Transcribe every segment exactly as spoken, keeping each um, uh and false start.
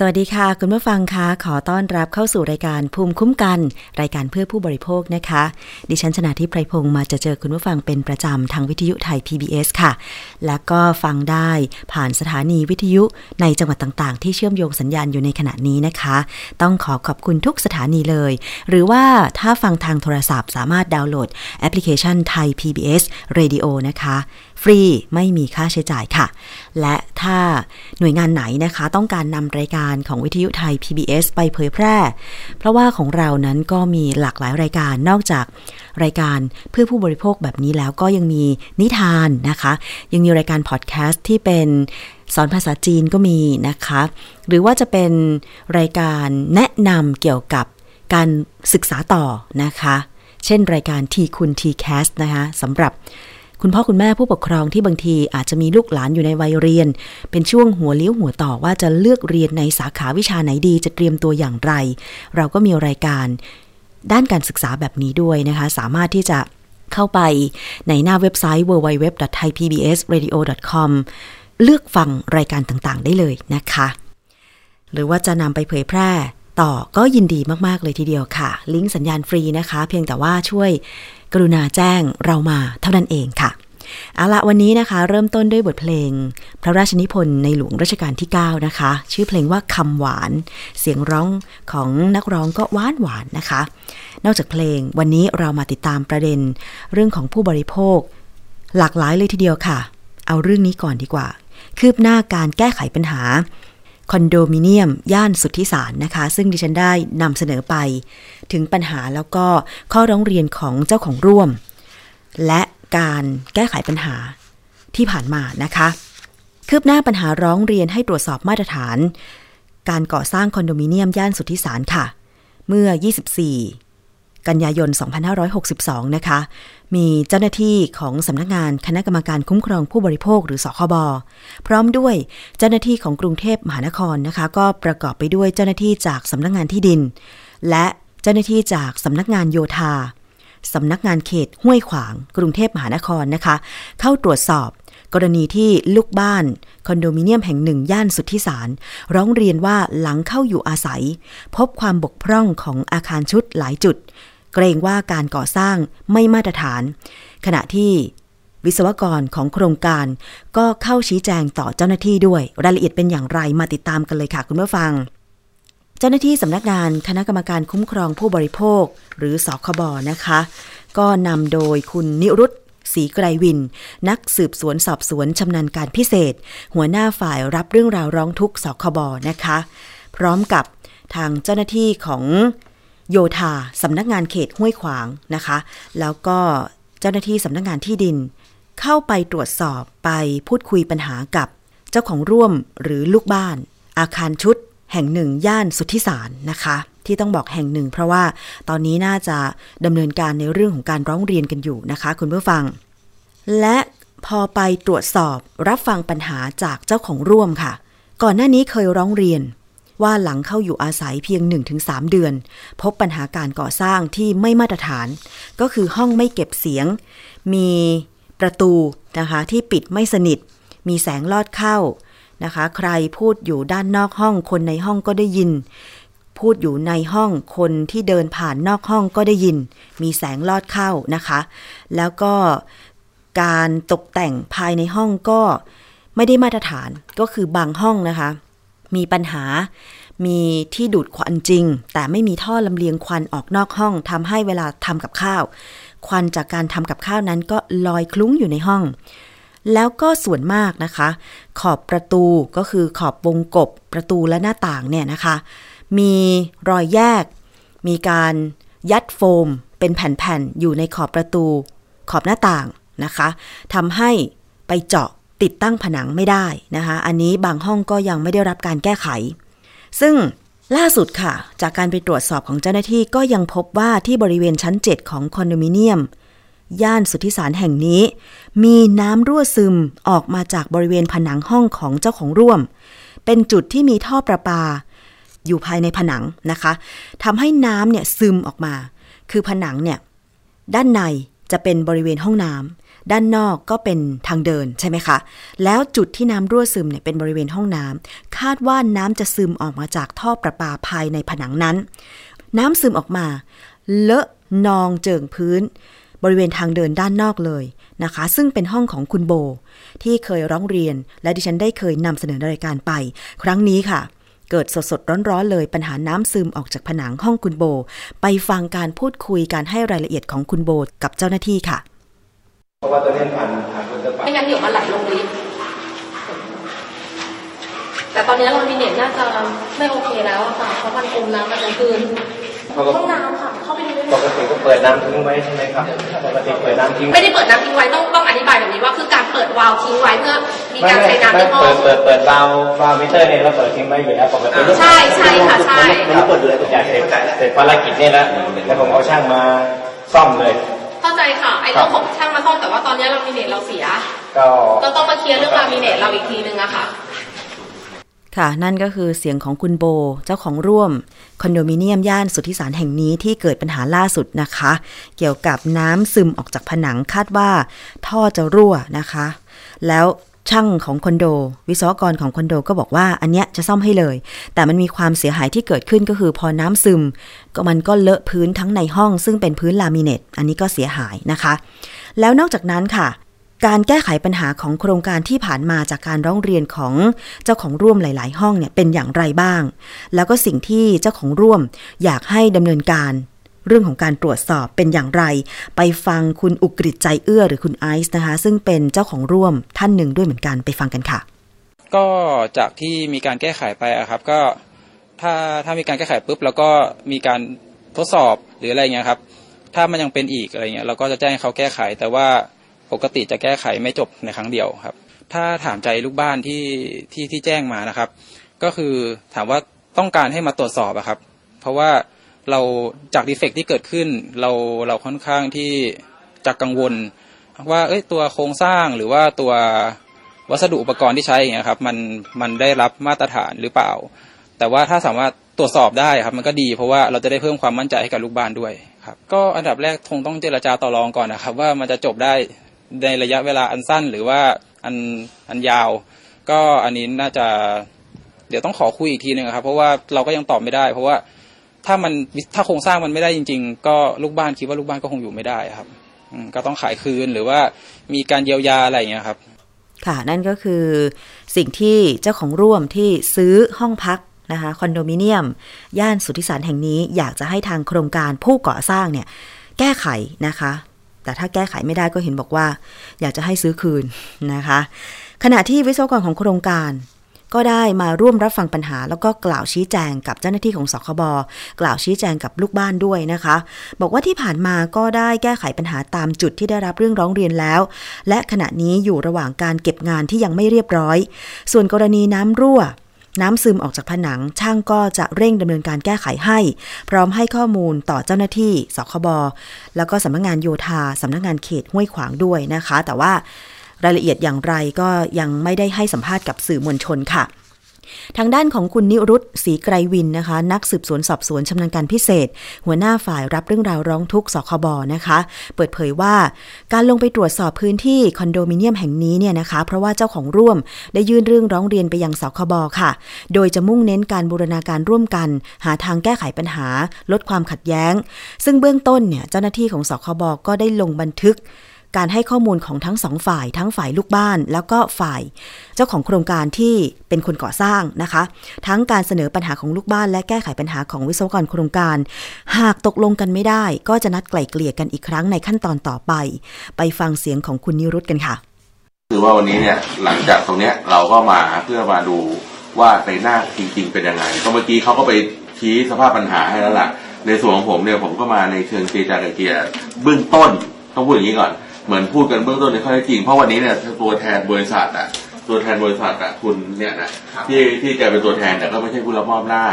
สวัสดีค่ะคุณผู้ฟังคะขอต้อนรับเข้าสู่รายการภูมิคุ้มกันรายการเพื่อผู้บริโภคนะคะดิฉันชนาธิไพพงษ์มาจะเจอคุณผู้ฟังเป็นประจำทางวิทยุไทย พี บี เอส ค่ะแล้วก็ฟังได้ผ่านสถานีวิทยุในจังหวัดต่างๆที่เชื่อมโยงสัญญาณอยู่ในขณะนี้นะคะต้องขอขอบคุณทุกสถานีเลยหรือว่าถ้าฟังทางโทรศัพท์สามารถดาวน์โหลดแอปพลิเคชันไทย พี บี เอส Radio นะคะฟรีไม่มีค่าใช้จ่ายค่ะและถ้าหน่วยงานไหนนะคะต้องการนำรายการของวิทยุไทย พี บี เอส ไปเผยแพร่เพราะว่าของเรานั้นก็มีหลากหลายรายการนอกจากรายการเพื่อผู้บริโภคแบบนี้แล้วก็ยังมีนิทานนะคะยังมีรายการพอดแคสต์ที่เป็นสอนภาษาจีนก็มีนะคะหรือว่าจะเป็นรายการแนะนำเกี่ยวกับการศึกษาต่อนะคะเช่นรายการทีคุณทีแคสต์นะคะสำหรับคุณพ่อคุณแม่ผู้ปกครองที่บางทีอาจจะมีลูกหลานอยู่ในวัยเรียนเป็นช่วงหัวเลี้ยวหัวต่อว่าจะเลือกเรียนในสาขาวิชาไหนดีจะเตรียมตัวอย่างไรเราก็มีรายการด้านการศึกษาแบบนี้ด้วยนะคะสามารถที่จะเข้าไปในหน้าเว็บไซต์ ดับเบิลยู ดับเบิลยู ดับเบิลยู ดอท ไทย พี บี เอส เรดิโอ ดอท คอม เลือกฟังรายการต่างๆได้เลยนะคะหรือว่าจะนำไปเผยแพร่ต่อก็ยินดีมากๆเลยทีเดียวค่ะลิงก์สัญญาณฟรีนะคะเพียงแต่ว่าช่วยกรุณาแจ้งเรามาเท่านั้นเองค่ะเอาละวันนี้นะคะเริ่มต้นด้วยบทเพลงพระราชนิพนธ์ในหลวงรัชกาลที่เก้านะคะชื่อเพลงว่าคำหวานเสียงร้องของนักร้องก็หวานหวานนะคะ นอกจากเพลงวันนี้เรามาติดตามประเด็นเรื่องของผู้บริโภคหลากหลายเลยทีเดียวค่ะเอาเรื่องนี้ก่อนดีกว่าคืบหน้าการแก้ไขปัญหาคอนโดมิเนียมย่านสุทธิสารนะคะซึ่งดิฉันได้นำเสนอไปถึงปัญหาแล้วก็ข้อร้องเรียนของเจ้าของร่วมและการแก้ไขปัญหาที่ผ่านมานะคะคืบหน้าปัญหาร้องเรียนให้ตรวจสอบมาตรฐานการก่อสร้างคอนโดมิเนียมย่านสุทธิสารค่ะเมื่อยี่สิบสี่กันยายนสองพันห้าร้อยหกสิบสองนะคะมีเจ้าหน้าที่ของสำนักงานคณะกรรมการคุ้มครองผู้บริโภคหรือสคบ.พร้อมด้วยเจ้าหน้าที่ของกรุงเทพมหานครนะคะก็ประกอบไปด้วยเจ้าหน้าที่จากสำนักงานที่ดินและเจ้าหน้าที่จากสำนักงานโยธาสำนักงานเขตห้วยขวางกรุงเทพมหานครนะคะเข้าตรวจสอบกรณีที่ลูกบ้านคอนโดมิเนียมแห่งหนึ่งย่านสุทธิสารร้องเรียนว่าหลังเข้าอยู่อาศัยพบความบกพร่องของอาคารชุดหลายจุดเกรงว่าการก่อสร้างไม่มาตรฐานขณะที่วิศวกรของโครงการก็เข้าชี้แจงต่อเจ้าหน้าที่ด้วยรายละเอียดเป็นอย่างไรมาติดตามกันเลยค่ะคุณผู้ฟังเจ้าหน้าที่สำนักงานคณะกรรมการคุ้มครองผู้บริโภคหรือสคบ.นะคะก็นำโดยคุณนิรุตศรีไกรวินนักสืบสวนสอบสวนชำนาญการพิเศษหัวหน้าฝ่ายรับเรื่องราวร้องทุกข์สคบ.นะคะพร้อมกับทางเจ้าหน้าที่ของโยธาสำนักงานเขตห้วยขวางนะคะแล้วก็เจ้าหน้าที่สำนักงานที่ดินเข้าไปตรวจสอบไปพูดคุยปัญหากับเจ้าของร่วมหรือลูกบ้านอาคารชุดแห่งหนึ่งย่านสุทธิสารนะคะที่ต้องบอกแห่งหนึ่งเพราะว่าตอนนี้น่าจะดำเนินการในเรื่องของการร้องเรียนกันอยู่นะคะคุณผู้ฟังและพอไปตรวจสอบรับฟังปัญหาจากเจ้าของร่วมค่ะก่อนหน้านี้เคยร้องเรียนว่าหลังเข้าอยู่อาศัยเพียง หนึ่งถึงสามเดือนพบปัญหาการก่อสร้างที่ไม่มาตรฐานก็คือห้องไม่เก็บเสียงมีประตูนะคะที่ปิดไม่สนิทมีแสงลอดเข้านะคะใครพูดอยู่ด้านนอกห้องคนในห้องก็ได้ยินพูดอยู่ในห้องคนที่เดินผ่านนอกห้องก็ได้ยินมีแสงลอดเข้านะคะแล้วก็การตกแต่งภายในห้องก็ไม่ได้มาตรฐานก็คือบางห้องนะคะมีปัญหามีที่ดูดควันจริงแต่ไม่มีท่อลำเลียงควันออกนอกห้องทำให้เวลาทำกับข้าวควันจากการทำกับข้าวนั้นก็ลอยคลุ้งอยู่ในห้องแล้วก็ส่วนมากนะคะขอบประตูก็คือขอบวงกบประตูและหน้าต่างเนี่ยนะคะมีรอยแยกมีการยัดโฟมเป็นแผ่นๆอยู่ในขอบประตูขอบหน้าต่างนะคะทำให้ไปเจาะติดตั้งผนังไม่ได้นะคะอันนี้บางห้องก็ยังไม่ได้รับการแก้ไขซึ่งล่าสุดค่ะจากการไปตรวจสอบของเจ้าหน้าที่ก็ยังพบว่าที่บริเวณชั้นเจ็ดของคอนโดมิเนียมย่านสุทธิสารแห่งนี้มีน้ำรั่วซึมออกมาจากบริเวณผนังห้องของเจ้าของร่วมเป็นจุดที่มีท่อประปาอยู่ภายในผนังนะคะทำให้น้ำเนี่ยซึมออกมาคือผนังเนี่ยด้านในจะเป็นบริเวณห้องน้ำด้านนอกก็เป็นทางเดินใช่ไหมคะแล้วจุดที่น้ำรั่วซึมเนี่ยเป็นบริเวณห้องน้ำคาดว่าน้ำจะซึมออกมาจากท่อประปาภายในผนังนั้นน้ำซึมออกมาเลอะนองเจิ่งพื้นบริเวณทางเดินด้านนอกเลยนะคะซึ่งเป็นห้องของคุณโบที่เคยร้องเรียนและดิฉันได้เคยนำเสนอในรายการไปครั้งนี้ค่ะเกิดสดๆร้อนๆเลยปัญหาน้ำซึมออกจากผนังห้องคุณโบไปฟังการพูดคุยการให้รายละเอียดของคุณโบกับเจ้าหน้าที่ค่ะเพราะว่าตัวนี้ผ่านผ่านคุณจะไปไม่งั้นเดี๋ยวมันไหลลงลิฟต์แต่ตอนนี้เรามีเน็ตน่าจะไม่โอเคแล้วค่ะเพราะมันอมน้ำมาทั้งคืนห้องน้ำค่ะเข้าไปดูได้ปกติก็เปิดน้ำทิ้งไว้ใช่ไหมครับปกติเปิดน้ำทิ้งไม่ได้เปิดน้ำทิ้งไว้ต้องต้องอธิบายแบบนี้ว่าคือการเปิดวาล์วทิ้งไว้เพื่อมีการใช้น้ำในห้องเปิดเปิดเปิดวาล์ววาล์วมิเตอร์เนี่ยเราเปิดทิ้งไว้อยู่แล้วปกติใช่ใช่ค่ะใช่มันเปิดเลยแต่เสร็จเสร็จภารกิจนี่แล้วแล้วผมเอาช่างมาซ่อมเลยเข้าใจค่ะไอ้เรื่องของช่างมาซ่อมแต่ว่าตอนนี้เรามีเน็ตเราเสียก็ต้องมาเคลียร์เรื่องเรามีเน็ตเราอีกทีนึงอะค่ะค่ะนั่นก็คือเสียงของคุณโบเจ้าของร่วมคอนโดมิเนียมย่านสุทธิสารแห่งนี้ที่เกิดปัญหาล่าสุดนะคะเกี่ยวกับน้ำซึมออกจากผนังคาดว่าท่อจะรั่วนะคะแล้วช่างของคอนโดวิศวกรของคอนโดก็บอกว่าอันเนี้ยจะซ่อมให้เลยแต่มันมีความเสียหายที่เกิดขึ้นก็คือพอน้ำซึมก็มันก็เลอะพื้นทั้งในห้องซึ่งเป็นพื้นลามิเนตอันนี้ก็เสียหายนะคะแล้วนอกจากนั้นค่ะการแก้ไขปัญหาของโครงการที่ผ่านมาจากการร้องเรียนของเจ้าของร่วมหลายๆห้องเนี่ยเป็นอย่างไรบ้างแล้วก็สิ่งที่เจ้าของร่วมอยากให้ดำเนินการ เรื่องของการตรวจสอบเป็นอย่างไรไปฟังคุณอุกฤษใจเอื้อหรือคุณไอซ์นะคะซึ่งเป็นเจ้าของร่วมท่านหนึ่งด้วยเหมือนกันไปฟังกันค่ะก็จากที่มีการแก้ไขไปอะครับก็ถ้าถ้ามีการแก้ไขปุ๊บแล้วก็มีการทดสอบหรืออะไรเงี้ยครับถ้ามันยังเป็นอีกอะไรเงี้ยเราก็จะแจ้งเขาแก้ไขแต่ว่าปกติจะแก้ไขไม่จบในครั้งเดียวครับถ้าถามใจลูกบ้านที่ที่ที่แจ้งมานะครับก็คือถามว่าต้องการให้มาตรวจสอบอะครับเพราะว่าเราจากดีเฟกต์ที่เกิดขึ้นเราเราค่อนข้างที่จะกังวลว่าเอ้ยตัวโครงสร้างหรือว่าตัววัสดุอุปกรณ์ที่ใช้อย่างเงี้ยครับมันมันได้รับมาตรฐานหรือเปล่าแต่ว่าถ้าสามารถตรวจสอบได้ครับมันก็ดีเพราะว่าเราจะได้เพิ่มความมั่นใจให้กับลูกบ้านด้วยครับก็อันดับแรกคงต้องเจรจาต่อรองก่อนนะครับว่ามันจะจบได้ในระยะเวลาอันสั้นหรือว่าอันอันยาวก็อันนี้น่าจะเดี๋ยวต้องขอคุยอีกทีนึงครับเพราะว่าเราก็ยังตอบไม่ได้เพราะว่าถ้ามันถ้าโครงสร้างมันไม่ได้จริงๆก็ลูกบ้านคิดว่าลูกบ้านก็คงอยู่ไม่ได้ครับก็ต้องขายคืนหรือว่ามีการเยียวยาอะไรอย่างเงี้ยครับค่ะนั่นก็คือสิ่งที่เจ้าของร่วมที่ซื้อห้องพักนะคะคอนโดมิเนียมย่านสุทธิสารแห่งนี้อยากจะให้ทางโครงการผู้ก่อสร้างเนี่ยแก้ไขนะคะแต่ถ้าแก้ไขไม่ได้ก็เห็นบอกว่าอยากจะให้ซื้อคืนนะคะขณะที่วิศวกรของโครงการก็ได้มาร่วมรับฟังปัญหาแล้วก็กล่าวชี้แจงกับเจ้าหน้าที่ของสคบกล่าวชี้แจงกับลูกบ้านด้วยนะคะบอกว่าที่ผ่านมาก็ได้แก้ไขปัญหาตามจุดที่ได้รับเรื่องร้องเรียนแล้วและขณะนี้อยู่ระหว่างการเก็บงานที่ยังไม่เรียบร้อยส่วนกรณีน้ำรั่วน้ำซึมออกจากผนังช่างก็จะเร่งดำเนินการแก้ไขให้พร้อมให้ข้อมูลต่อเจ้าหน้าที่สคบแล้วก็สำนักงานโยธาสำนักงานเขตห้วยขวางด้วยนะคะแต่ว่ารายละเอียดอย่างไรก็ยังไม่ได้ให้สัมภาษณ์กับสื่อมวลชนค่ะทางด้านของคุณนิรุตศรีไกรวินนะคะนักสืบสวนสอบสวนชำนาญการพิเศษหัวหน้าฝ่ายรับเรื่องราวร้องทุกข์สคบนะคะเปิดเผยว่าการลงไปตรวจสอบพื้นที่คอนโดมิเนียมแห่งนี้เนี่ยนะคะเพราะว่าเจ้าของร่วมได้ยื่นเรื่องร้องเรียนไปยังสคบค่ะโดยจะมุ่งเน้นการบูรณาการร่วมกันหาทางแก้ไขปัญหาลดความขัดแย้งซึ่งเบื้องต้นเนี่ยเจ้าหน้าที่ของสคบก็ได้ลงบันทึกการให้ข้อมูลของทั้งสองฝ่ายทั้งฝ่ายลูกบ้านแล้วก็ฝ่ายเจ้าของโครงการที่เป็นคนก่อสร้างนะคะทั้งการเสนอปัญหาของลูกบ้านและแก้ไขปัญหาของวิศวกรโครงการหากตกลงกันไม่ได้ก็จะนัดไกล่เกลี่ยกันอีกครั้งในขั้นตอนต่อไปไปฟังเสียงของคุณนิรุตกันค่ะคือว่าวันนี้เนี่ยหลังจากตรงเนี้ยเราก็มาเพื่อมาดูว่าในหน้าจริงๆเป็นยังไงก็เมื่อกี้เขาก็ไปชี้สภาพปัญหาให้แล้วล่ะในส่วนของผมเนี่ยผมก็มาในเชิงเจรจาไกล่เกลี่ยเบื้องต้นต้องพูดอย่างนี้ก่อนเหมือนพูดกันเบื้องต้นในข้อเท็จจริงเพราะวันนี้เนี่ยตัวแทนบริษัทอ่ะตัวแทนบริษัทอ่ะคุณเนี่ยนะที่ที่แกเป็นตัวแทนแต่ก็ไม่ใช่ผู้รับมอบหน้า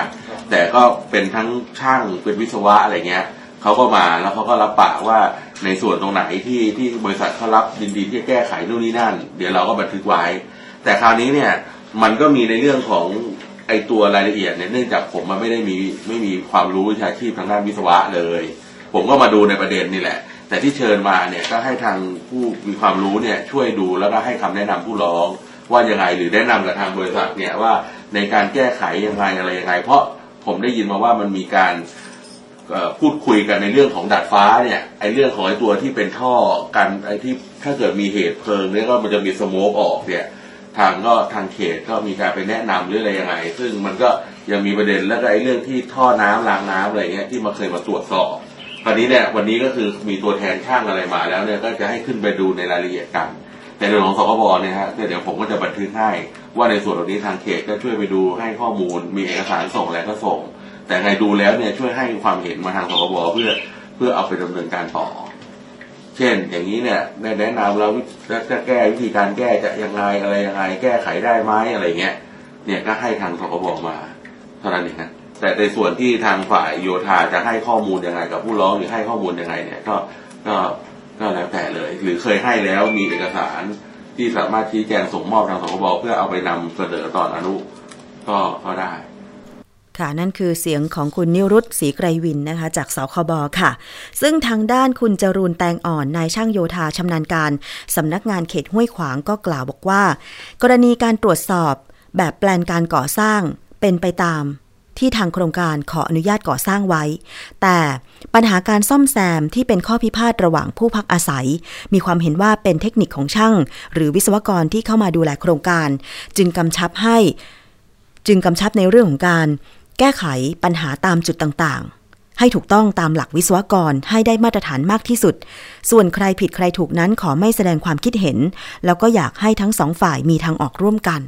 แต่ก็เป็นทั้งช่างเป็นวิศวะอะไรเงี้ยเขาก็มาแล้วเขาก็รับปากว่าในส่วนตรงไหนที่ที่บริษัทเขารับดินดีที่จะแก้ไขนู่นนี่นั่นเดี๋ยวเราก็บันทึกไว้แต่คราวนี้เนี่ยมันก็มีในเรื่องของไอตัวรายละเอียดเนี่ยเนื่องจากผมมันไม่ได้มีไม่มีความรู้วิชาชีพทางด้านวิศวะเลยผมก็มาดูในประเด็นนี่แหละแต่ที่เชิญมาเนี่ยก็ให้ทางผู้มีความรู้เนี่ยช่วยดูแล้วก็ให้คำแนะนำผู้ร้องว่ายังไงหรือแนะนำกับทางบริษัทเนี่ยว่าในการแก้ไขยังไงอะไรยังไงเพราะผมได้ยินมาว่ามันมีการพูดคุยกันในเรื่องของดาดฟ้าเนี่ยไอ้เรื่องของไอ้ตัวที่เป็นท่อกันไอ้ที่ถ้าเกิดมีเหตุเพลิงเนี่ยก็มันจะมีสโมกออกเนี่ยทางก็ทางเขตก็มีการไปแนะนำหรืออะไรยังไงซึ่งมันก็ยังมีประเด็นแล้วก็ไอ้เรื่องที่ท่อน้ำรางน้ำอะไรเงี้ยที่มาเคยมาตรวจสอบตอนนี้เนี่ยวันนี้ก็คือมีตัวแทนช่างอะไรมาแล้วเนี่ยก็จะให้ขึ้นไปดูในรายละเอียดกันแต่ในเรื่องของสคบเนี่ยฮะเดี๋ยวผมก็จะบันทึกให้ว่าในส่วนตรงนี้ทางเขตก็ช่วยไปดูให้ข้อมูลมีเอกสารส่งแล้วก็ส่งแต่ใครดูแล้วเนี่ยช่วยให้ความเห็นมาทางสคบเพื่อเพื่อเอาไปดำเนินการต่อเช่นอย่างนี้เนี่ยได้แนะนำแล้วจะแก้วิธีการแก้จะยังไงอะไรยังไงแก้ไขได้ไหมอะไรเงี้ยเนี่ยก็ให้ทางสคบมาเท่านั้นเองนะแต่ในส่วนที่ทางฝ่ายโยธาจะให้ข้อมูลยังไงกับผู้ร้องหรือให้ข้อมูลยังไงเนี่ยก็ก็ก็แล้วแต่เลยหรือเคยให้แล้วมีเอกสารที่สามารถชี้แจงส่งมอบทางสคบเพื่อเอาไปนำเสนอต่ออนุก็ก็ได้ค่ะนั่นคือเสียงของคุณนิรุตศรีไกรวินนะคะจากสคบค่ะซึ่งทางด้านคุณจรูนแตงอ่อนนายช่างโยธาชำนาญการสำนักงานเขตห้วยขวางก็กล่าวบอกว่ากรณีการตรวจสอบแบบแปลนการก่อสร้างเป็นไปตามที่ทางโครงการขออนุญาตก่อสร้างไว้แต่ปัญหาการซ่อมแซมที่เป็นข้อพิพาทระหว่างผู้พักอาศัยมีความเห็นว่าเป็นเทคนิคของช่างหรือวิศวกรที่เข้ามาดูแลโครงการจึงกำชับให้จึงกำชับในเรื่องของการแก้ไขปัญหาตามจุดต่าง ให้ถูกต้องตามหลักวิศวกรให้ได้มาตรฐานมากที่สุดส่วนใครผิดใครถูกนั้นขอไม่แสดงความคิดเห็นแล้วก็อยากให้ทั้งสองฝ่ายมีทางออกร่วมกัน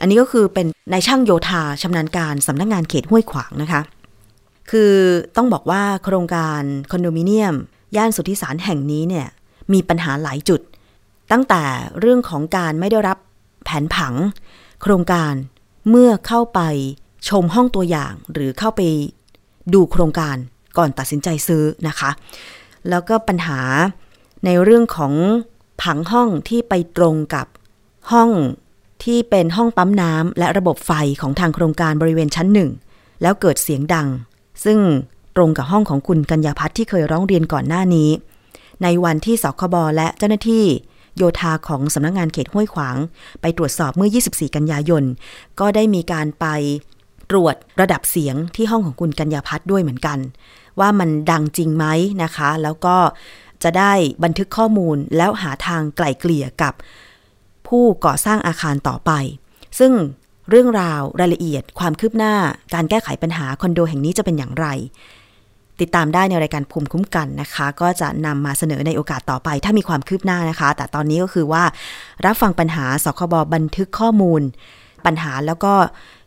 อันนี้ก็คือเป็นนายช่างโยธาชำนาญการสำนักงานเขตห้วยขวางนะคะคือต้องบอกว่าโครงการคอนโดมิเนียมย่านสุทธิสารแห่งนี้เนี่ยมีปัญหาหลายจุดตั้งแต่เรื่องของการไม่ได้รับแผนผังโครงการเมื่อเข้าไปชมห้องตัวอย่างหรือเข้าไปดูโครงการก่อนตัดสินใจซื้อนะคะแล้วก็ปัญหาในเรื่องของผังห้องที่ไปตรงกับห้องที่เป็นห้องปั๊มน้ำและระบบไฟของทางโครงการบริเวณชั้นหนึ่งแล้วเกิดเสียงดังซึ่งตรงกับห้องของคุณกัญญาภัทรที่เคยร้องเรียนก่อนหน้านี้ในวันที่สคบและเจ้าหน้าที่โยธาของสำนักงานเขตห้วยขวางไปตรวจสอบเมื่อยี่สิบสี่กันยายนก็ได้มีการไปตรวจระดับเสียงที่ห้องของคุณกัญญาภัทรด้วยเหมือนกันว่ามันดังจริงไหมนะคะแล้วก็จะได้บันทึกข้อมูลแล้วหาทางไกล่เกลี่ยกับผู้ก่อสร้างอาคารต่อไปซึ่งเรื่องราวรายละเอียดความคืบหน้าการแก้ไขปัญหาคอนโดแห่งนี้จะเป็นอย่างไรติดตามได้ในรายการภูมิคุ้มกันนะคะก็จะนำมาเสนอในโอกาสต่อไปถ้ามีความคืบหน้านะคะแต่ตอนนี้ก็คือว่ารับฟังปัญหาสคบบันทึกข้อมูลปัญหาแล้วก็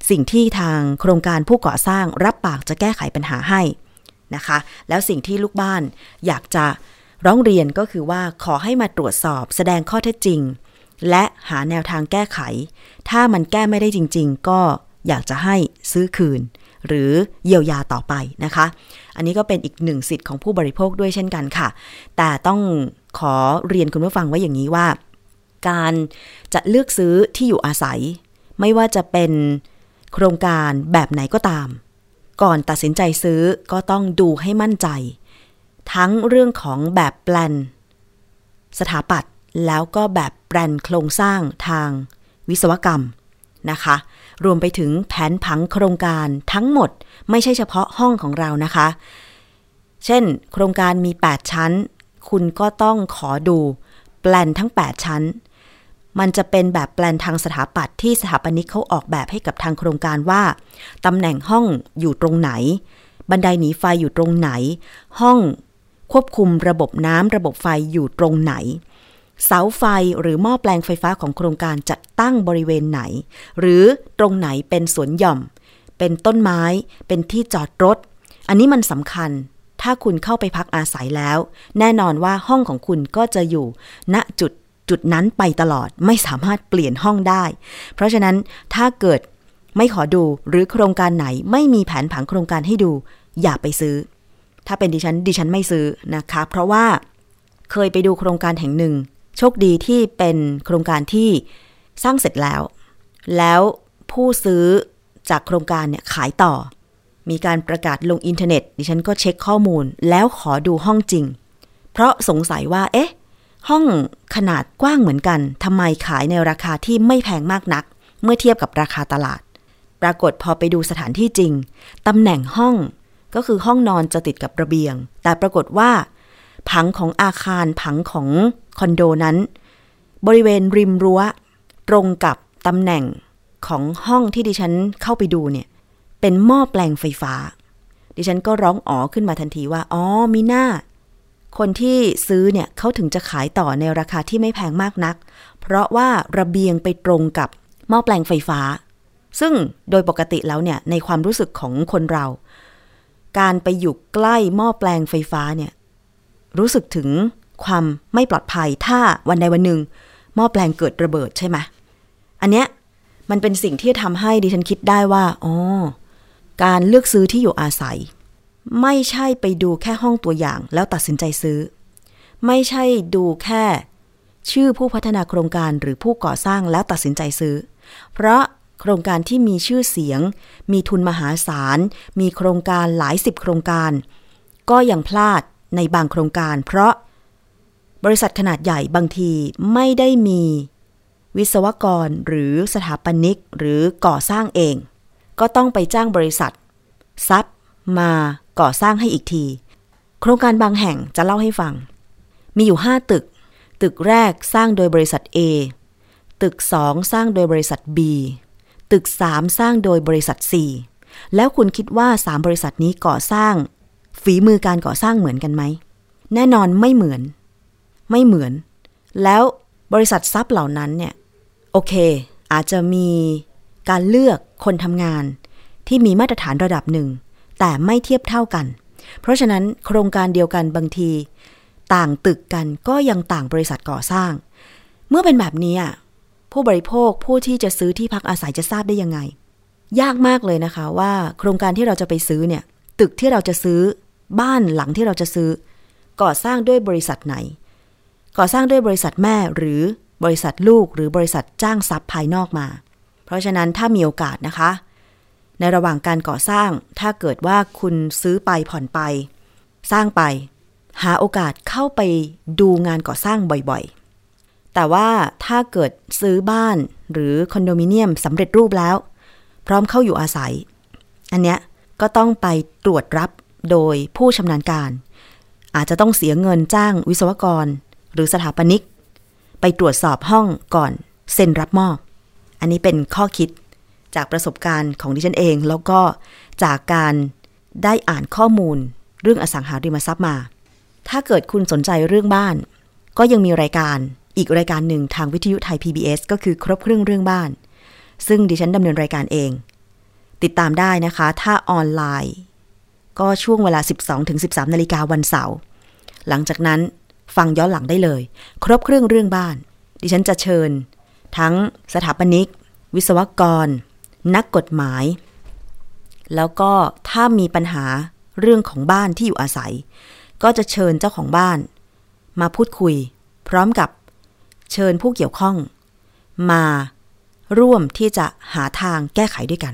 สิ่งที่ทางโครงการผู้ก่อสร้างรับปากจะแก้ไขปัญหาให้นะคะแล้วสิ่งที่ลูกบ้านอยากจะร้องเรียนก็คือว่าขอให้มาตรวจสอบแสดงข้อเท็จจริงและหาแนวทางแก้ไขถ้ามันแก้ไม่ได้จริงๆก็อยากจะให้ซื้อคืนหรือเยียวยาต่อไปนะคะอันนี้ก็เป็นอีกหนึ่งสิทธิ์ของผู้บริโภคด้วยเช่นกันค่ะแต่ต้องขอเรียนคุณผู้ฟังไว้อย่างนี้ว่าการจะเลือกซื้อที่อยู่อาศัยไม่ว่าจะเป็นโครงการแบบไหนก็ตามก่อนตัดสินใจซื้อก็ต้องดูให้มั่นใจทั้งเรื่องของแบบแปลนสถาปัตย์แล้วก็แบบแปลนโครงสร้างทางวิศวกรรมนะคะรวมไปถึงแผนผังโครงการทั้งหมดไม่ใช่เฉพาะห้องของเรานะคะเช่นโครงการมีแปดชั้นคุณก็ต้องขอดูแปลนทั้งแปดชั้นมันจะเป็นแบบแปลนทางสถาปัตย์ที่สถาปนิกเขาออกแบบให้กับทางโครงการว่าตำแหน่งห้องอยู่ตรงไหนบันไดหนีไฟอยู่ตรงไหนห้องควบคุมระบบน้ำระบบไฟอยู่ตรงไหนเสาไฟหรือหม้อแปลงไฟฟ้าของโครงการจะตั้งบริเวณไหนหรือตรงไหนเป็นสวนหย่อมเป็นต้นไม้เป็นที่จอดรถอันนี้มันสำคัญถ้าคุณเข้าไปพักอาศัยแล้วแน่นอนว่าห้องของคุณก็จะอยู่ณจุดจุดนั้นไปตลอดไม่สามารถเปลี่ยนห้องได้เพราะฉะนั้นถ้าเกิดไม่ขอดูหรือโครงการไหนไม่มีแผนผังโครงการให้ดูอย่าไปซื้อถ้าเป็นดิฉันดิฉันไม่ซื้อนะคะเพราะว่าเคยไปดูโครงการแห่งหนึ่งโชคดีที่เป็นโครงการที่สร้างเสร็จแล้วแล้วผู้ซื้อจากโครงการเนี่ยขายต่อมีการประกาศลงอินเทอร์เน็ตดิฉันก็เช็คข้อมูลแล้วขอดูห้องจริงเพราะสงสัยว่าเอ๊ะห้องขนาดกว้างเหมือนกันทำไมขายในราคาที่ไม่แพงมากนักเมื่อเทียบกับราคาตลาดปรากฏพอไปดูสถานที่จริงตำแหน่งห้องก็คือห้องนอนจะติดกับระเบียงแต่ปรากฏว่าผังของอาคารผังของคอนโดนั้นบริเวณริมรั้วตรงกับตำแหน่งของห้องที่ดิฉันเข้าไปดูเนี่ยเป็นหม้อแปลงไฟฟ้าดิฉันก็ร้องอ๋อขึ้นมาทันทีว่าอ๋อมีหน้าคนที่ซื้อเนี่ยเขาถึงจะขายต่อในราคาที่ไม่แพงมากนักเพราะว่าระเบียงไปตรงกับหม้อแปลงไฟฟ้าซึ่งโดยปกติแล้วเนี่ยในความรู้สึกของคนเราการไปอยู่ใกล้หม้อแปลงไฟฟ้าเนี่ยรู้สึกถึงความไม่ปลอดภัยถ้าวันใดวันหนึ่งหม้อแปลงเกิดระเบิดใช่ไหมอันเนี้ยมันเป็นสิ่งที่ทำให้ดิฉันคิดได้ว่าอ๋อการเลือกซื้อที่อยู่อาศัยไม่ใช่ไปดูแค่ห้องตัวอย่างแล้วตัดสินใจซื้อไม่ใช่ดูแค่ชื่อผู้พัฒนาโครงการหรือผู้ก่อสร้างแล้วตัดสินใจซื้อเพราะโครงการที่มีชื่อเสียงมีทุนมหาศาลมีโครงการหลายสิบโครงการก็ยังพลาดในบางโครงการเพราะบริษัทขนาดใหญ่บางทีไม่ได้มีวิศวกรหรือสถาปนิกหรือก่อสร้างเองก็ต้องไปจ้างบริษัทซับมาก่อสร้างให้อีกทีโครงการบางแห่งจะเล่าให้ฟังมีอยู่ห้าตึกตึกแรกสร้างโดยบริษัท A ตึกสองสร้างโดยบริษัท B ตึกสามสร้างโดยบริษัท C แล้วคุณคิดว่าสามบริษัทนี้ก่อสร้าง ฝีมือการก่อสร้างเหมือนกันไหมแน่นอนไม่เหมือนไม่เหมือนแล้วบริษัทซับเหล่านั้นเนี่ยโอเคอาจจะมีการเลือกคนทำงานที่มีมาตรฐานระดับหนึ่งแต่ไม่เทียบเท่ากันเพราะฉะนั้นโครงการเดียวกันบางทีต่างตึกกันก็ยังต่างบริษัทก่อสร้างเมื่อเป็นแบบนี้อ่ะผู้บริโภคผู้ที่จะซื้อที่พักอาศัยจะทราบได้ยังไงยากมากเลยนะคะว่าโครงการที่เราจะไปซื้อเนี่ยตึกที่เราจะซื้อบ้านหลังที่เราจะซื้อก่อสร้างด้วยบริษัทไหนก่อสร้างด้วยบริษัทแม่หรือบริษัทลูกหรือบริษัทจ้างซับภายนอกมาเพราะฉะนั้นถ้ามีโอกาสนะคะในระหว่างการก่อสร้างถ้าเกิดว่าคุณซื้อไปผ่อนไปสร้างไปหาโอกาสเข้าไปดูงานก่อสร้างบ่อยๆแต่ว่าถ้าเกิดซื้อบ้านหรือคอนโดมิเนียมสำเร็จรูปแล้วพร้อมเข้าอยู่อาศัยอันเนี้ยก็ต้องไปตรวจรับโดยผู้ชำนาญการอาจจะต้องเสียเงินจ้างวิศวกรหรือสถาปนิกไปตรวจสอบห้องก่อนเซ็นรับมอบอันนี้เป็นข้อคิดจากประสบการณ์ของดิฉันเองแล้วก็จากการได้อ่านข้อมูลเรื่องอสังหาริมทรัพย์มาถ้าเกิดคุณสนใจเรื่องบ้านก็ยังมีรายการอีกรายการหนึ่งทางวิทยุไทย พี บี เอส ก็คือครบเครื่องเรื่องบ้านซึ่งดิฉันดำเนินรายการเองติดตามได้นะคะถ้าออนไลน์ก็ช่วงเวลา สิบสองถึงสิบสาม นาฬิกาวันเสาร์หลังจากนั้นฟังย้อนหลังได้เลยครบเครื่องเรื่องบ้านดิฉันจะเชิญทั้งสถาปนิกวิศวกรนักกฎหมายแล้วก็ถ้ามีปัญหาเรื่องของบ้านที่อยู่อาศัยก็จะเชิญเจ้าของบ้านมาพูดคุยพร้อมกับเชิญผู้เกี่ยวข้องมาร่วมที่จะหาทางแก้ไขด้วยกัน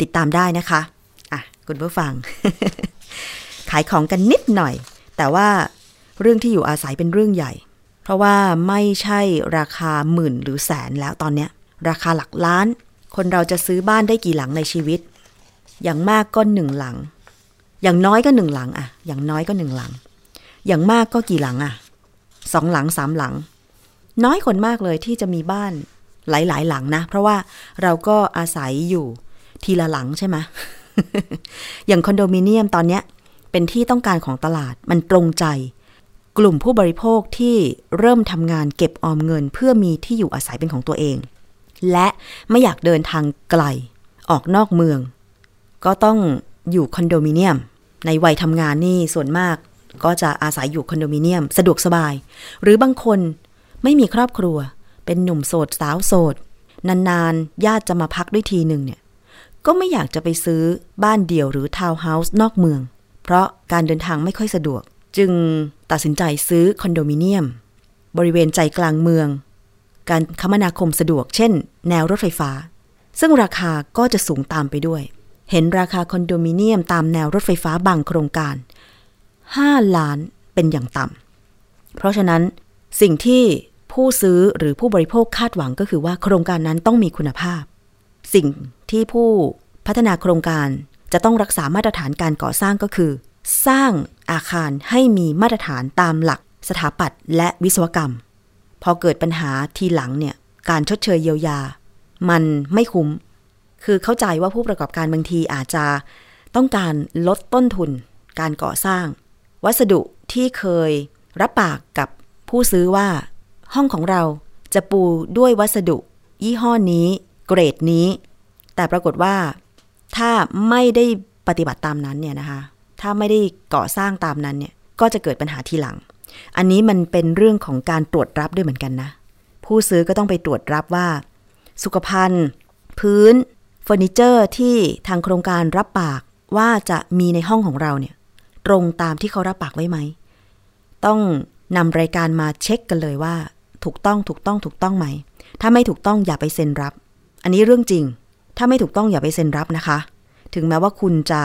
ติดตามได้นะคะอ่ะคุณผู้ฟัง ขายของกันนิดหน่อยแต่ว่าเรื่องที่อยู่อาศัยเป็นเรื่องใหญ่เพราะว่าไม่ใช่ราคาหมื่นหรือแสนแล้วตอนนี้ราคาหลักล้านคนเราจะซื้อบ้านได้กี่หลังในชีวิตอย่างมากก็หนึ่งหลังอย่างน้อยก็หนึ่งหลังอะอย่างน้อยก็หนึ่งหลังอย่างมากก็กี่หลังอะสองหลังสามหลังน้อยคนมากเลยที่จะมีบ้านหลายๆหลังนะเพราะว่าเราก็อาศัยอยู่ทีละหลังใช่ไหม อย่างคอนโดมิเนียมตอนนี้เป็นที่ต้องการของตลาดมันตรงใจกลุ่มผู้บริโภคที่เริ่มทำงานเก็บออมเงินเพื่อมีที่อยู่อาศัยเป็นของตัวเองและไม่อยากเดินทางไกลออกนอกเมืองก็ต้องอยู่คอนโดมิเนียมในวัยทำงานนี่ส่วนมากก็จะอาศัยอยู่คอนโดมิเนียมสะดวกสบายหรือบางคนไม่มีครอบครัวเป็นหนุ่มโสดสาวโสดนานๆญาติจะมาพักด้วยทีหนึ่งเนี่ยก็ไม่อยากจะไปซื้อบ้านเดี่ยวหรือทาวน์เฮาส์นอกเมืองเพราะการเดินทางไม่ค่อยสะดวกจึงตัดสินใจซื้อคอนโดมิเนียมบริเวณใจกลางเมืองการคมนาคมสะดวกเช่นแนวรถไฟฟ้าซึ่งราคาก็จะสูงตามไปด้วยเห็นราคาคอนโดมิเนียมตามแนวรถไฟฟ้าบางโครงการห้าล้านเป็นอย่างต่ำเพราะฉะนั้นสิ่งที่ผู้ซื้อหรือผู้บริโภคคาดหวังก็คือว่าโครงการนั้นต้องมีคุณภาพสิ่งที่ผู้พัฒนาโครงการจะต้องรักษามาตรฐานการก่อสร้างก็คือสร้างอาคารให้มีมาตรฐานตามหลักสถาปัตย์และวิศวกรรมพอเกิดปัญหาทีหลังเนี่ยการชดเชยเยียวยามันไม่คุ้มคือเข้าใจว่าผู้ประกอบการบางทีอาจจะต้องการลดต้นทุนการก่อสร้างวัสดุที่เคยรับปากกับผู้ซื้อว่าห้องของเราจะปูด้วยวัสดุยี่ห้อนี้เกรดนี้แต่ปรากฏว่าถ้าไม่ได้ปฏิบัติตามนั้นเนี่ยนะคะถ้าไม่ได้ก่อสร้างตามนั้นเนี่ยก็จะเกิดปัญหาทีหลังอันนี้มันเป็นเรื่องของการตรวจรับด้วยเหมือนกันนะผู้ซื้อก็ต้องไปตรวจรับว่าสุขภัณฑ์พื้นเฟอร์นิเจอร์ที่ทางโครงการรับปากว่าจะมีในห้องของเราเนี่ยตรงตามที่เขารับปากไว้ไหมต้องนำรายการมาเช็คกันเลยว่าถูกต้องถูกต้องถูกต้องไหมถ้าไม่ถูกต้องอย่าไปเซ็นรับอันนี้เรื่องจริงถ้าไม่ถูกต้องอย่าไปเซ็นรับนะคะถึงแม้ว่าคุณจะ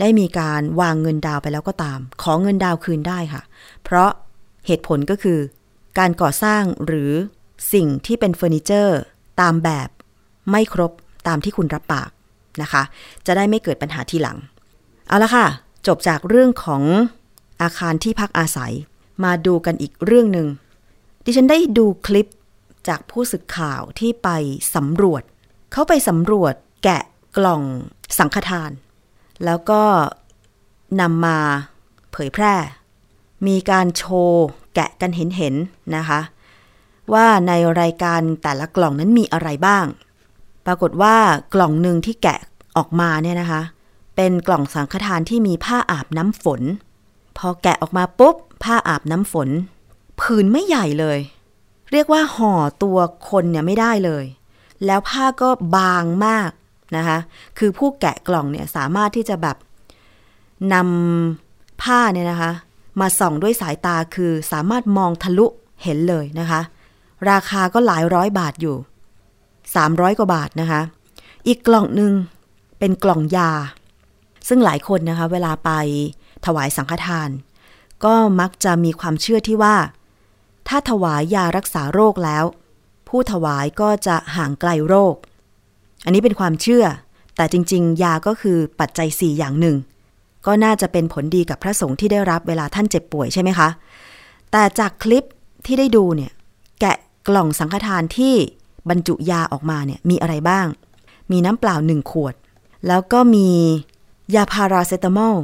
ได้มีการวางเงินดาวไปแล้วก็ตามขอเงินดาวคืนได้ค่ะเพราะเหตุผลก็คือการก่อสร้างหรือสิ่งที่เป็นเฟอร์นิเจอร์ตามแบบไม่ครบตามที่คุณรับปากนะคะจะได้ไม่เกิดปัญหาทีหลังเอาละค่ะจบจากเรื่องของอาคารที่พักอาศัยมาดูกันอีกเรื่องนึงดิฉันได้ดูคลิปจากผู้สื่อข่าวที่ไปสำรวจเขาไปสำรวจแกะกล่องสังฆทานแล้วก็ นำมาเผยแพร่มีการโชว์แกะกันเห็นๆนะคะว่าในรายการแต่ละกล่องนั้นมีอะไรบ้างปรากฏว่ากล่องหนึ่งที่แกะออกมาเนี่ยนะคะเป็นกล่องสังฆทานที่มีผ้าอาบน้ำฝนพอแกะออกมาปุ๊บผ้าอาบน้ำฝนผืนไม่ใหญ่เลยเรียกว่าห่อตัวคนเนี่ยไม่ได้เลยแล้วผ้าก็บางมากนะคะคือผู้แกะกล่องเนี่ยสามารถที่จะแบบนำผ้าเนี่ยนะคะมาส่องด้วยสายตาคือสามารถมองทะลุเห็นเลยนะคะราคาก็หลายร้อยบาทอยู่สามร้อยกว่าบาทนะคะอีกกล่องหนึ่งเป็นกล่องยาซึ่งหลายคนนะคะเวลาไปถวายสังฆทานก็มักจะมีความเชื่อที่ว่าถ้าถวายยารักษาโรคแล้วผู้ถวายก็จะห่างไกลโรคอันนี้เป็นความเชื่อแต่จริงๆยาก็คือปัจจัยสี่อย่างหนึ่งก็น่าจะเป็นผลดีกับพระสงฆ์ที่ได้รับเวลาท่านเจ็บป่วยใช่ไหมคะแต่จากคลิปที่ได้ดูเนี่ยแกะกล่องสังฆทานที่บรรจุยาออกมาเนี่ยมีอะไรบ้างมีน้ำเปล่าหนึ่งขวดแล้วก็มียาพาราเซตามอล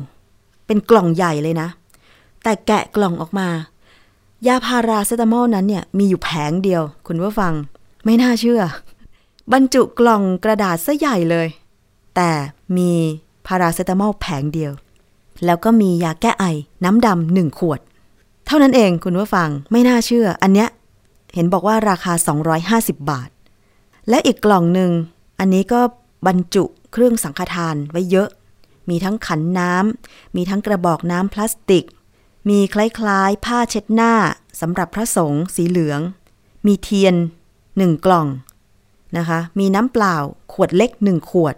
เป็นกล่องใหญ่เลยนะแต่แกะกล่องออกมายาพาราเซตามอลนั้นเนี่ยมีอยู่แผงเดียวคุณผู้ฟังไม่น่าเชื่อบรรจุกล่องกระดาษซะใหญ่เลยแต่มีพาราเซตามอลแผงเดียวแล้วก็มียาแก้ไอน้ำดำหนึ่งขวดเท่านั้นเองคุณผู้ฟังไม่น่าเชื่ออันเนี้ยเห็นบอกว่าราคาสองร้อยห้าสิบบาทและอีกกล่องหนึ่งอันนี้ก็บรรจุเครื่องสังฆทานไว้เยอะมีทั้งขันน้ำมีทั้งกระบอกน้ำพลาสติกมีคล้ายๆผ้าเช็ดหน้าสำหรับพระสงฆ์สีเหลืองมีเทียนหนึ่งกล่องนะคะมีน้ำเปล่าขวดเล็กหนึ่งขวด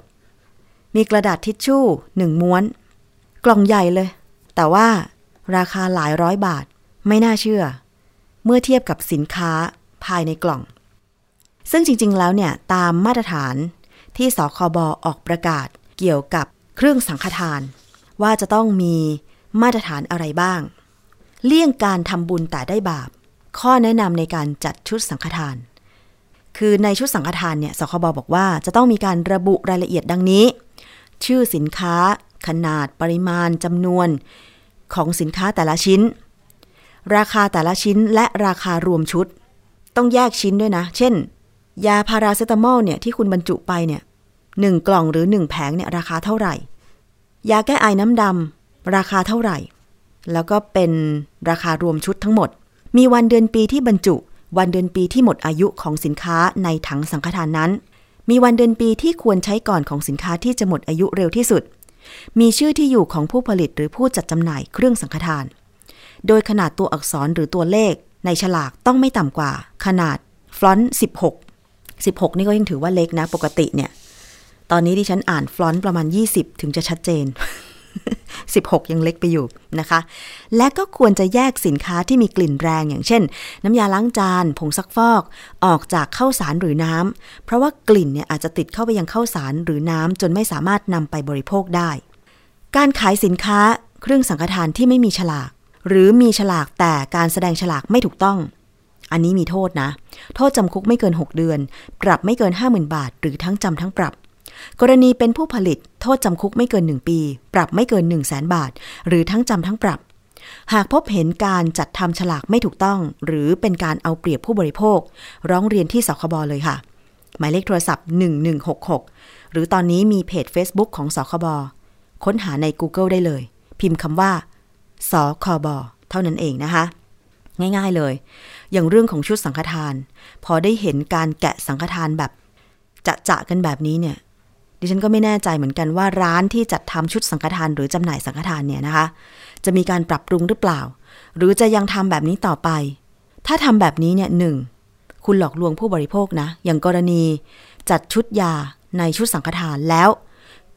มีกระดาษทิชชู่หนึ่งม้วนกล่องใหญ่เลยแต่ว่าราคาหลายร้อยบาทไม่น่าเชื่อเมื่อเทียบกับสินค้าภายในกล่องซึ่งจริงๆแล้วเนี่ยตามมาตรฐานที่สคบออกประกาศเกี่ยวกับเครื่องสังฆทานว่าจะต้องมีมาตรฐานอะไรบ้างเลี่ยงการทำบุญแต่ได้บาปข้อแนะนำในการจัดชุดสังฆทานคือในชุดสังฆทานเนี่ยสคบ บอกว่าจะต้องมีการระบุรายละเอียดดังนี้ชื่อสินค้าขนาดปริมาณจำนวนของสินค้าแต่ละชิ้นราคาแต่ละชิ้นและราคารวมชุดต้องแยกชิ้นด้วยนะเช่นยาพาราเซตามอลเนี่ยที่คุณบรรจุไปเนี่ยหนึ่งกล่องหรือหนึ่งแผงเนี่ยราคาเท่าไหร่ยาแก้ไอน้ำดำราคาเท่าไหร่แล้วก็เป็นราคารวมชุดทั้งหมดมีวันเดือนปีที่บรรจุวันเดือนปีที่หมดอายุของสินค้าในถังสังฆทานนั้นมีวันเดือนปีที่ควรใช้ก่อนของสินค้าที่จะหมดอายุเร็วที่สุดมีชื่อที่อยู่ของผู้ผลิตหรือผู้จัดจำหน่ายเครื่องสังฆทานโดยขนาดตัวอักษรหรือตัวเลขในฉลากต้องไม่ต่ำกว่าขนาดฟลอนต์สิบหก สิบหกนี่ก็ยังถือว่าเล็กนะปกติเนี่ยตอนนี้ดิฉันอ่านฟลอนต์ประมาณยี่สิบถึงจะชัดเจนสิบหกยังเล็กไปอยู่นะคะและก็ควรจะแยกสินค้าที่มีกลิ่นแรงอย่างเช่นน้ำยาล้างจานผงซักฟอกออกจากข้าวสารหรือน้ำเพราะว่ากลิ่นเนี่ยอาจจะติดเข้าไปยังข้าวสารหรือน้ำจนไม่สามารถนำไปบริโภคได้การขายสินค้าเครื่องสังฆทานที่ไม่มีฉลากหรือมีฉลากแต่การแสดงฉลากไม่ถูกต้องอันนี้มีโทษนะโทษจำคุกไม่เกินหกเดือนปรับไม่เกิน ห้าหมื่น บาทหรือทั้งจำทั้งปรับกรณีเป็นผู้ผลิตโทษจำคุกไม่เกินหนึ่งปีปรับไม่เกิน หนึ่งแสน บาทหรือทั้งจำทั้งปรับหากพบเห็นการจัดทำฉลากไม่ถูกต้องหรือเป็นการเอาเปรียบผู้บริโภคร้องเรียนที่สคบเลยค่ะหมายเลขโทรศัพท์หนึ่งหนึ่งหกหกหรือตอนนี้มีเพจ Facebook ของสคบค้นหาใน Google ได้เลยพิมพ์คำว่าสคบเท่านั้นเองนะคะง่ายๆเลยอย่างเรื่องของชุดสังฆทานพอได้เห็นการแกะสังฆทานแบบจะๆกันแบบนี้เนี่ยดิฉันก็ไม่แน่ใจเหมือนกันว่าร้านที่จัดทำชุดสังฆทานหรือจำหน่ายสังฆทานเนี่ยนะคะจะมีการปรับปรุงหรือเปล่าหรือจะยังทำแบบนี้ต่อไปถ้าทำแบบนี้เนี่ยหนึ่งคุณหลอกลวงผู้บริโภคนะอย่างกรณีจัดชุดยาในชุดสังฆทานแล้ว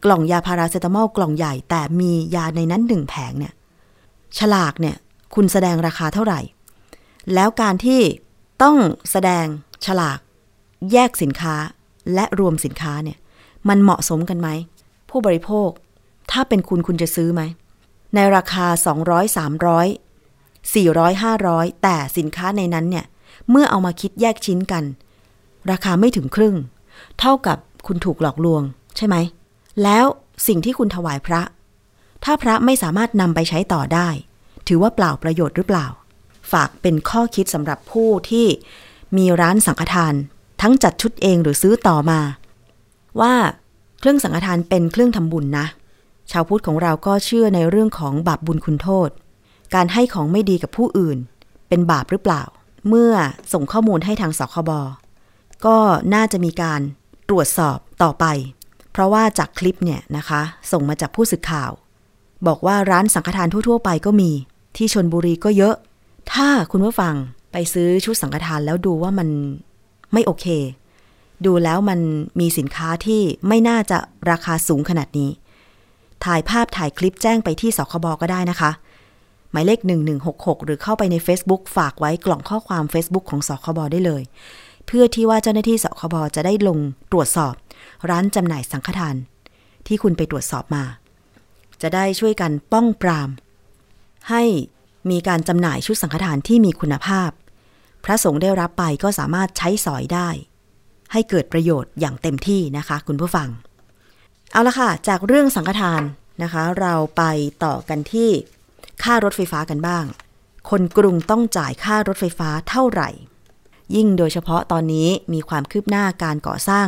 กล่องยาพาราเซตามอลกล่องใหญ่แต่มียาในนั้นหนึ่งแผงเนี่ยฉลากเนี่ยคุณแสดงราคาเท่าไหร่แล้วการที่ต้องแสดงฉลากแยกสินค้าและรวมสินค้าเนี่ยมันเหมาะสมกันไหมผู้บริโภคถ้าเป็นคุณคุณจะซื้อไหมในราคาสองร้อย สามร้อย สี่ร้อย ห้าร้อยแต่สินค้าในนั้นเนี่ยเมื่อเอามาคิดแยกชิ้นกันราคาไม่ถึงครึ่งเท่ากับคุณถูกหลอกลวงใช่ไหมแล้วสิ่งที่คุณถวายพระ ถ้าพระไม่สามารถนำไปใช้ต่อได้ถือว่าเปล่าประโยชน์หรือเปล่าฝากเป็นข้อคิดสำหรับผู้ที่มีร้านสังฆทานทั้งจัดชุดเองหรือซื้อต่อมาว่าเครื่องสังฆทานเป็นเครื่องทำบุญนะชาวพุทธของเราก็เชื่อในเรื่องของบาปบุญคุณโทษการให้ของไม่ดีกับผู้อื่นเป็นบาปหรือเปล่าเมื่อส่งข้อมูลให้ทางสคบก็น่าจะมีการตรวจสอบต่อไปเพราะว่าจากคลิปเนี่ยนะคะส่งมาจากผู้สื่อข่าวบอกว่าร้านสังฆทานทั่วๆไปก็มีที่ชลบุรีก็เยอะถ้าคุณผู้ฟังไปซื้อชุดสังฆทานแล้วดูว่ามันไม่โอเคดูแล้วมันมีสินค้าที่ไม่น่าจะราคาสูงขนาดนี้ถ่ายภาพถ่ายคลิปแจ้งไปที่สคบก็ได้นะคะหมายเลขหนึ่งหนึ่งหกหกหรือเข้าไปใน Facebook ฝากไว้กล่องข้อความ Facebook ของสคบได้เลยเพื่อที่ว่าเจ้าหน้าที่สคบจะได้ลงตรวจสอบร้านจำหน่ายสังฆทานที่คุณไปตรวจสอบมาจะได้ช่วยกันป้องปรามให้มีการจำหน่ายชุดสังฆทานที่มีคุณภาพพระสงฆ์ได้รับไปก็สามารถใช้สอยได้ให้เกิดประโยชน์อย่างเต็มที่นะคะคุณผู้ฟังเอาละค่ะจากเรื่องสังฆทานนะคะเราไปต่อกันที่ค่ารถไฟฟ้ากันบ้างคนกรุงต้องจ่ายค่ารถไฟฟ้าเท่าไหร่ยิ่งโดยเฉพาะตอนนี้มีความคืบหน้าการก่อสร้าง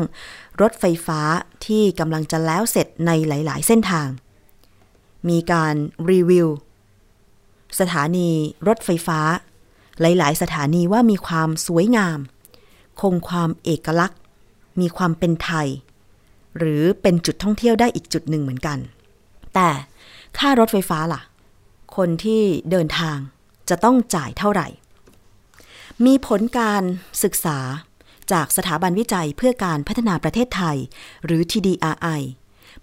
รถไฟฟ้าที่กำลังจะแล้วเสร็จในหลายๆเส้นทางมีการรีวิวสถานีรถไฟฟ้าหลายๆสถานีว่ามีความสวยงามคงความเอกลักษณ์มีความเป็นไทยหรือเป็นจุดท่องเที่ยวได้อีกจุดหนึ่งเหมือนกันแต่ค่ารถไฟฟ้าล่ะคนที่เดินทางจะต้องจ่ายเท่าไหร่มีผลการศึกษาจากสถาบันวิจัยเพื่อการพัฒนาประเทศไทยหรือ ที ดี อาร์ ไอ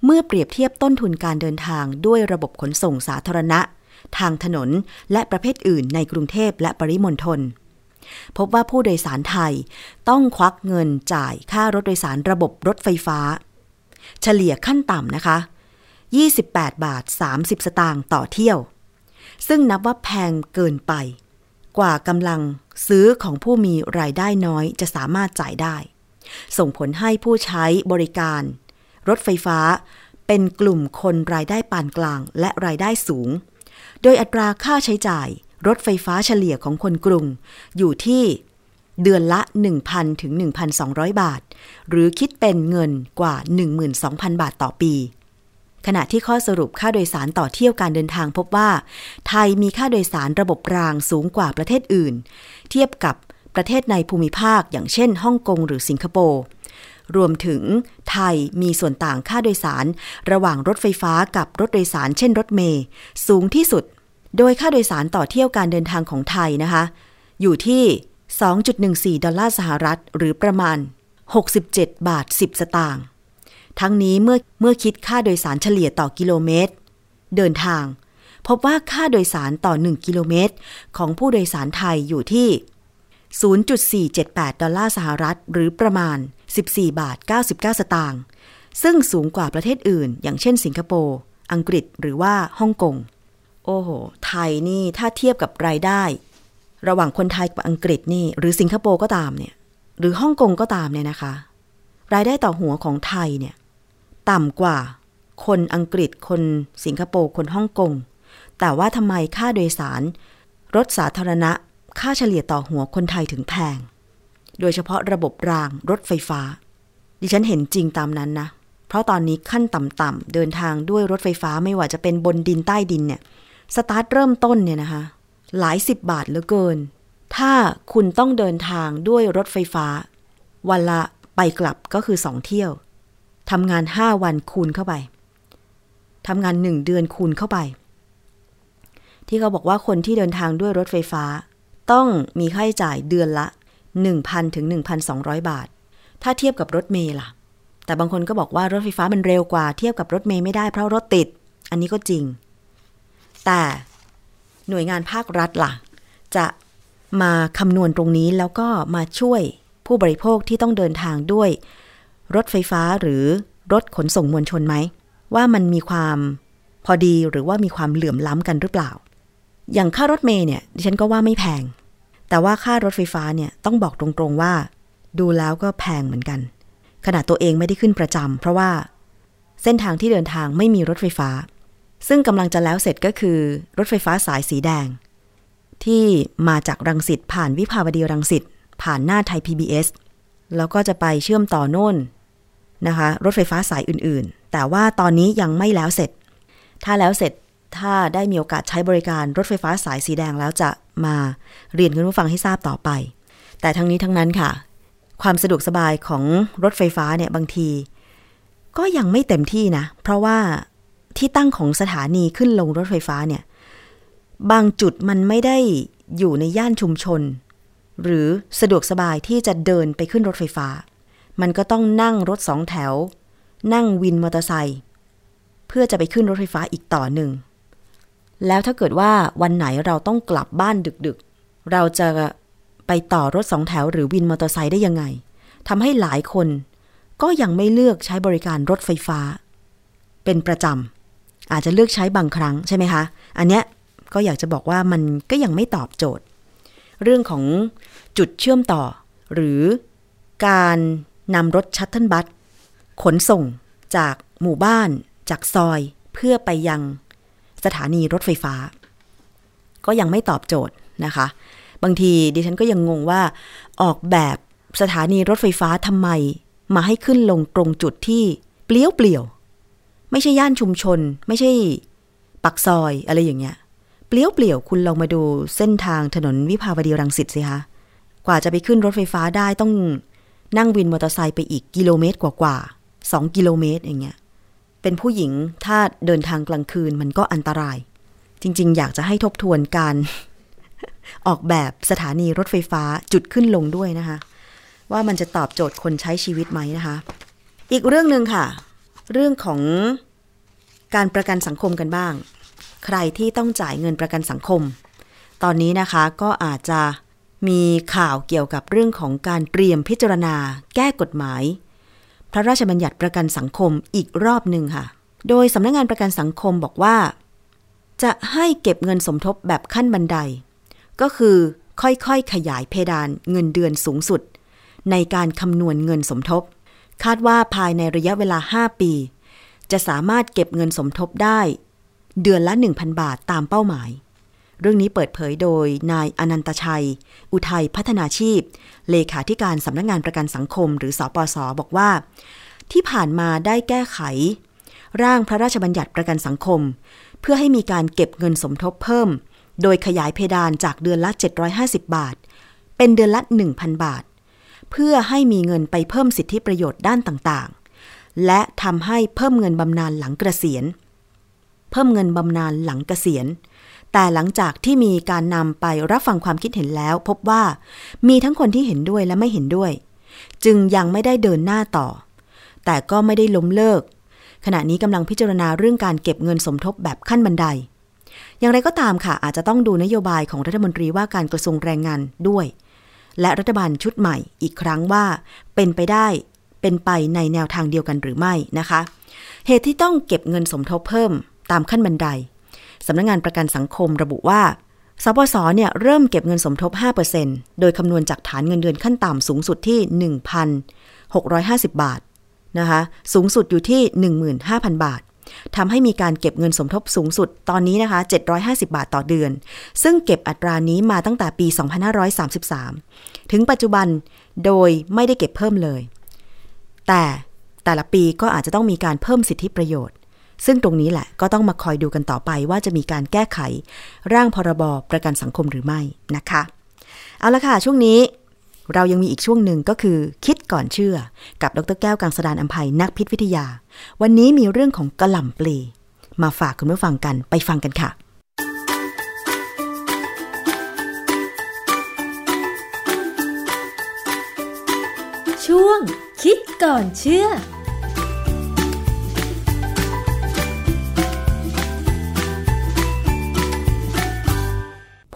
เมื่อเปรียบเทียบต้นทุนการเดินทางด้วยระบบขนส่งสาธารณะทางถนนและประเภทอื่นในกรุงเทพและปริมณฑลพบว่าผู้โดยสารไทยต้องควักเงินจ่ายค่ารถโดยสารระบบรถไฟฟ้าเฉลี่ยขั้นต่ำนะคะยี่สิบแปดบาทสามสิบสตางค์ต่อเที่ยวซึ่งนับว่าแพงเกินไปกว่ากำลังซื้อของผู้มีรายได้น้อยจะสามารถจ่ายได้ส่งผลให้ผู้ใช้บริการรถไฟฟ้าเป็นกลุ่มคนรายได้ปานกลางและรายได้สูงโดยอัตราค่าใช้จ่ายรถไฟฟ้าเฉลี่ยของคนกรุงอยู่ที่เดือนละ หนึ่งพันถึงหนึ่งพันสองร้อยบาทหรือคิดเป็นเงินกว่า หนึ่งหมื่นสองพันบาทต่อปีขณะที่ข้อสรุปค่าโดยสารต่อเที่ยวการเดินทางพบว่าไทยมีค่าโดยสารระบบรางสูงกว่าประเทศอื่นเทียบกับประเทศในภูมิภาคอย่างเช่นฮ่องกงหรือสิงคโปร์รวมถึงไทยมีส่วนต่างค่าโดยสารระหว่างรถไฟฟ้ากับรถโดยสารเช่นรถเมล์สูงที่สุดโดยค่าโดยสารต่อเที่ยวการเดินทางของไทยนะคะอยู่ที่ สองจุดหนึ่งสี่ดอลลาร์สหรัฐหรือประมาณหกสิบเจ็ดบาทสิบสตางค์ทั้งนี้เมื่อเมื่อคิดค่าโดยสารเฉลี่ยต่อกิโลเมตรเดินทางพบว่าค่าโดยสารต่อหนึ่งกิโลเมตรของผู้โดยสารไทยอยู่ที่ ศูนย์จุดสี่เจ็ดแปดดอลลาร์สหรัฐหรือประมาณสิบสี่บาทเก้าสิบเก้าสตางค์ซึ่งสูงกว่าประเทศอื่นอย่างเช่นสิงคโปร์อังกฤษหรือว่าฮ่องกงโอ้โหไทยนี่ถ้าเทียบกับรายได้ระหว่างคนไทยกับอังกฤษนี่หรือสิงคโปร์ก็ตามเนี่ยหรือฮ่องกงก็ตามเนี่ยนะคะรายได้ต่อหัวของไทยเนี่ยต่ำกว่าคนอังกฤษคนสิงคโปร์คนฮ่องกงแต่ว่าทำไมค่าโดยสารรถสาธารณะค่าเฉลี่ยต่อหัวคนไทยถึงแพงโดยเฉพาะระบบรางรถไฟฟ้าดิฉันเห็นจริงตามนั้นนะเพราะตอนนี้ขั้นต่ำๆเดินทางด้วยรถไฟฟ้าไม่ว่าจะเป็นบนดินใต้ดินเนี่ยสตาร์ทเริ่มต้นเนี่ยนะคะหลายสิบบาทเหลือเกินถ้าคุณต้องเดินทางด้วยรถไฟฟ้าวันละไปกลับก็คือสองเที่ยวทำงานห้าวันคูณเข้าไปทำงานหนึ่งเดือนคูณเข้าไปที่เขาบอกว่าคนที่เดินทางด้วยรถไฟฟ้าต้องมีค่าใช้จ่ายเดือนละ หนึ่งพันถึงหนึ่งพันสองร้อยบาทถ้าเทียบกับรถเมล์ล่ะแต่บางคนก็บอกว่ารถไฟฟ้ามันเร็วกว่าเทียบกับรถเมล์ไม่ได้เพราะรถติดอันนี้ก็จริงแต่หน่วยงานภาครัฐล่ะจะมาคำนวณตรงนี้แล้วก็มาช่วยผู้บริโภคที่ต้องเดินทางด้วยรถไฟฟ้าหรือรถขนส่งมวลชนไหมว่ามันมีความพอดีหรือว่ามีความเหลื่อมล้ำกันหรือเปล่าอย่างค่ารถเมล์เนี่ยดิฉันก็ว่าไม่แพงแต่ว่าค่ารถไฟฟ้าเนี่ยต้องบอกตรงๆว่าดูแล้วก็แพงเหมือนกันขนาดตัวเองไม่ได้ขึ้นประจำเพราะว่าเส้นทางที่เดินทางไม่มีรถไฟฟ้า ซึ่งกำลังจะแล้วเสร็จก็คือรถไฟฟ้าสายสีแดงที่มาจากรังสิตผ่านวิภาวดีรังสิตผ่านหน้าไทย พี บี เอส แล้วก็จะไปเชื่อมต่อโน่นนะคะรถไฟฟ้าสายอื่นๆแต่ว่าตอนนี้ยังไม่แล้วเสร็จถ้าแล้วเสร็จถ้าได้มีโอกาสใช้บริการรถไฟฟ้าสายสีแดงแล้วจะมาเรียนคุณผู้ฟังให้ทราบต่อไปแต่ทั้งนี้ทั้งนั้นค่ะความสะดวกสบายของรถไฟฟ้าเนี่ยบางทีก็ยังไม่เต็มที่นะเพราะว่าที่ตั้งของสถานีขึ้นลงรถไฟฟ้าเนี่ยบางจุดมันไม่ได้อยู่ในย่านชุมชนหรือสะดวกสบายที่จะเดินไปขึ้นรถไฟฟ้ามันก็ต้องนั่งรถสองแถวนั่งวินมอเตอร์ไซค์เพื่อจะไปขึ้นรถไฟฟ้าอีกต่อหนึ่งแล้วถ้าเกิดว่าวันไหนเราต้องกลับบ้านดึกๆเราจะไปต่อรถสองแถวหรือวินมอเตอร์ไซค์ได้ยังไงทำให้หลายคนก็ยังไม่เลือกใช้บริการรถไฟฟ้าเป็นประจำอาจจะเลือกใช้บางครั้งใช่ไหมคะอันเนี้ยก็อยากจะบอกว่ามันก็ยังไม่ตอบโจทย์เรื่องของจุดเชื่อมต่อหรือการนำรถชัตเทิลบัสขนส่งจากหมู่บ้านจากซอยเพื่อไปยังสถานีรถไฟฟ้าก็ยังไม่ตอบโจทย์นะคะบางทีดิฉันก็ยังงงว่าออกแบบสถานีรถไฟฟ้าทำไมมาให้ขึ้นลงตรงจุดที่เปลี่ยวเปลี่ยวไม่ใช่ย่านชุมชนไม่ใช่ปักซอยอะไรอย่างเงี้ยเปลี่ยวเปลี่ยวคุณลองมาดูเส้นทางถนนวิภาวดีรังสิตสิคะกว่าจะไปขึ้นรถไฟฟ้าได้ต้องนั่งวินมอเตอร์ไซค์ไปอีกกิโลเมตรกว่าๆสองกิโลเมตรอย่างเงี้ยเป็นผู้หญิงถ้าเดินทางกลางคืนมันก็อันตรายจริงๆอยากจะให้ทบทวนการออกแบบสถานีรถไฟฟ้าจุดขึ้นลงด้วยนะคะว่ามันจะตอบโจทย์คนใช้ชีวิตไหมนะคะอีกเรื่องนึงค่ะเรื่องของการประกันสังคมกันบ้างใครที่ต้องจ่ายเงินประกันสังคมตอนนี้นะคะก็อาจจะมีข่าวเกี่ยวกับเรื่องของการเตรียมพิจารณาแก้กฎหมายพระราชบัญญัติประกันสังคมอีกรอบนึงค่ะโดยสำนักงานประกันสังคมบอกว่าจะให้เก็บเงินสมทบแบบขั้นบันไดก็คือค่อยๆขยายเพดานเงินเดือนสูงสุดในการคำนวณเงินสมทบคาดว่าภายในระยะเวลาห้าปีจะสามารถเก็บเงินสมทบได้เดือนละ หนึ่งพัน บาทตามเป้าหมายเรื่องนี้เปิดเผยโดยนายอนันตชัยอุทัยพัฒนาชีพเลขาธิการสำนักงานประกันสังคมหรือสปส.บอกว่าที่ผ่านมาได้แก้ไขร่างพระราชบัญญัติประกันสังคมเพื่อให้มีการเก็บเงินสมทบเพิ่มโดยขยายเพดานจากเดือนละเจ็ดร้อยห้าสิบบาทเป็นเดือนละ หนึ่งพัน บาทเพื่อให้มีเงินไปเพิ่มสิทธิประโยชน์ด้านต่างๆและทำให้เพิ่มเงินบำนาญหลังเกษียณเพิ่มเงินบำนาญหลังเกษียณแต่หลังจากที่มีการนำไปรับฟังความคิดเห็นแล้วพบว่ามีทั้งคนที่เห็นด้วยและไม่เห็นด้วยจึงยังไม่ได้เดินหน้าต่อแต่ก็ไม่ได้ล้มเลิกขณะนี้กำลังพิจารณาเรื่องการเก็บเงินสมทบแบบขั้นบันไดอย่างไรก็ตามค่ะอาจจะต้องดูนโยบายของรัฐมนตรีว่าการกระทรวงแรงงานด้วยและรัฐบาลชุดใหม่อีกครั้งว่าเป็นไปได้เป็นไปในแนวทางเดียวกันหรือไม่นะคะเหตุที่ต้องเก็บเงินสมทบเพิ่มตามขั้นบันไดสำนักงานประกันสังคมระบุว่าสปส.เนี่ยเริ่มเก็บเงินสมทบ ห้าเปอร์เซ็นต์ โดยคำนวณจากฐานเงินเดือนขั้นต่ำสูงสุดที่ หนึ่งพันหกร้อยห้าสิบ บาทนะคะสูงสุดอยู่ที่ หนึ่งหมื่นห้าพัน บาททำให้มีการเก็บเงินสมทบสูงสุดตอนนี้นะคะเจ็ดร้อยห้าสิบบาทต่อเดือนซึ่งเก็บอัตรานี้มาตั้งแต่ปีสองพันห้าร้อยสามสิบสามถึงปัจจุบันโดยไม่ได้เก็บเพิ่มเลยแต่แต่ละปีก็อาจจะต้องมีการเพิ่มสิทธิประโยชน์ซึ่งตรงนี้แหละก็ต้องมาคอยดูกันต่อไปว่าจะมีการแก้ไขร่างพรบประกันสังคมหรือไม่นะคะเอาละค่ะช่วงนี้เรายังมีอีกช่วงหนึ่งก็คือคิดก่อนเชื่อกับดร.แก้วกังสดาลอำไพนักพิษวิทยาวันนี้มีเรื่องของกะหล่ำปลีมาฝากคุณผู้ฟังกันไปฟังกันค่ะช่วงคิดก่อนเชื่อ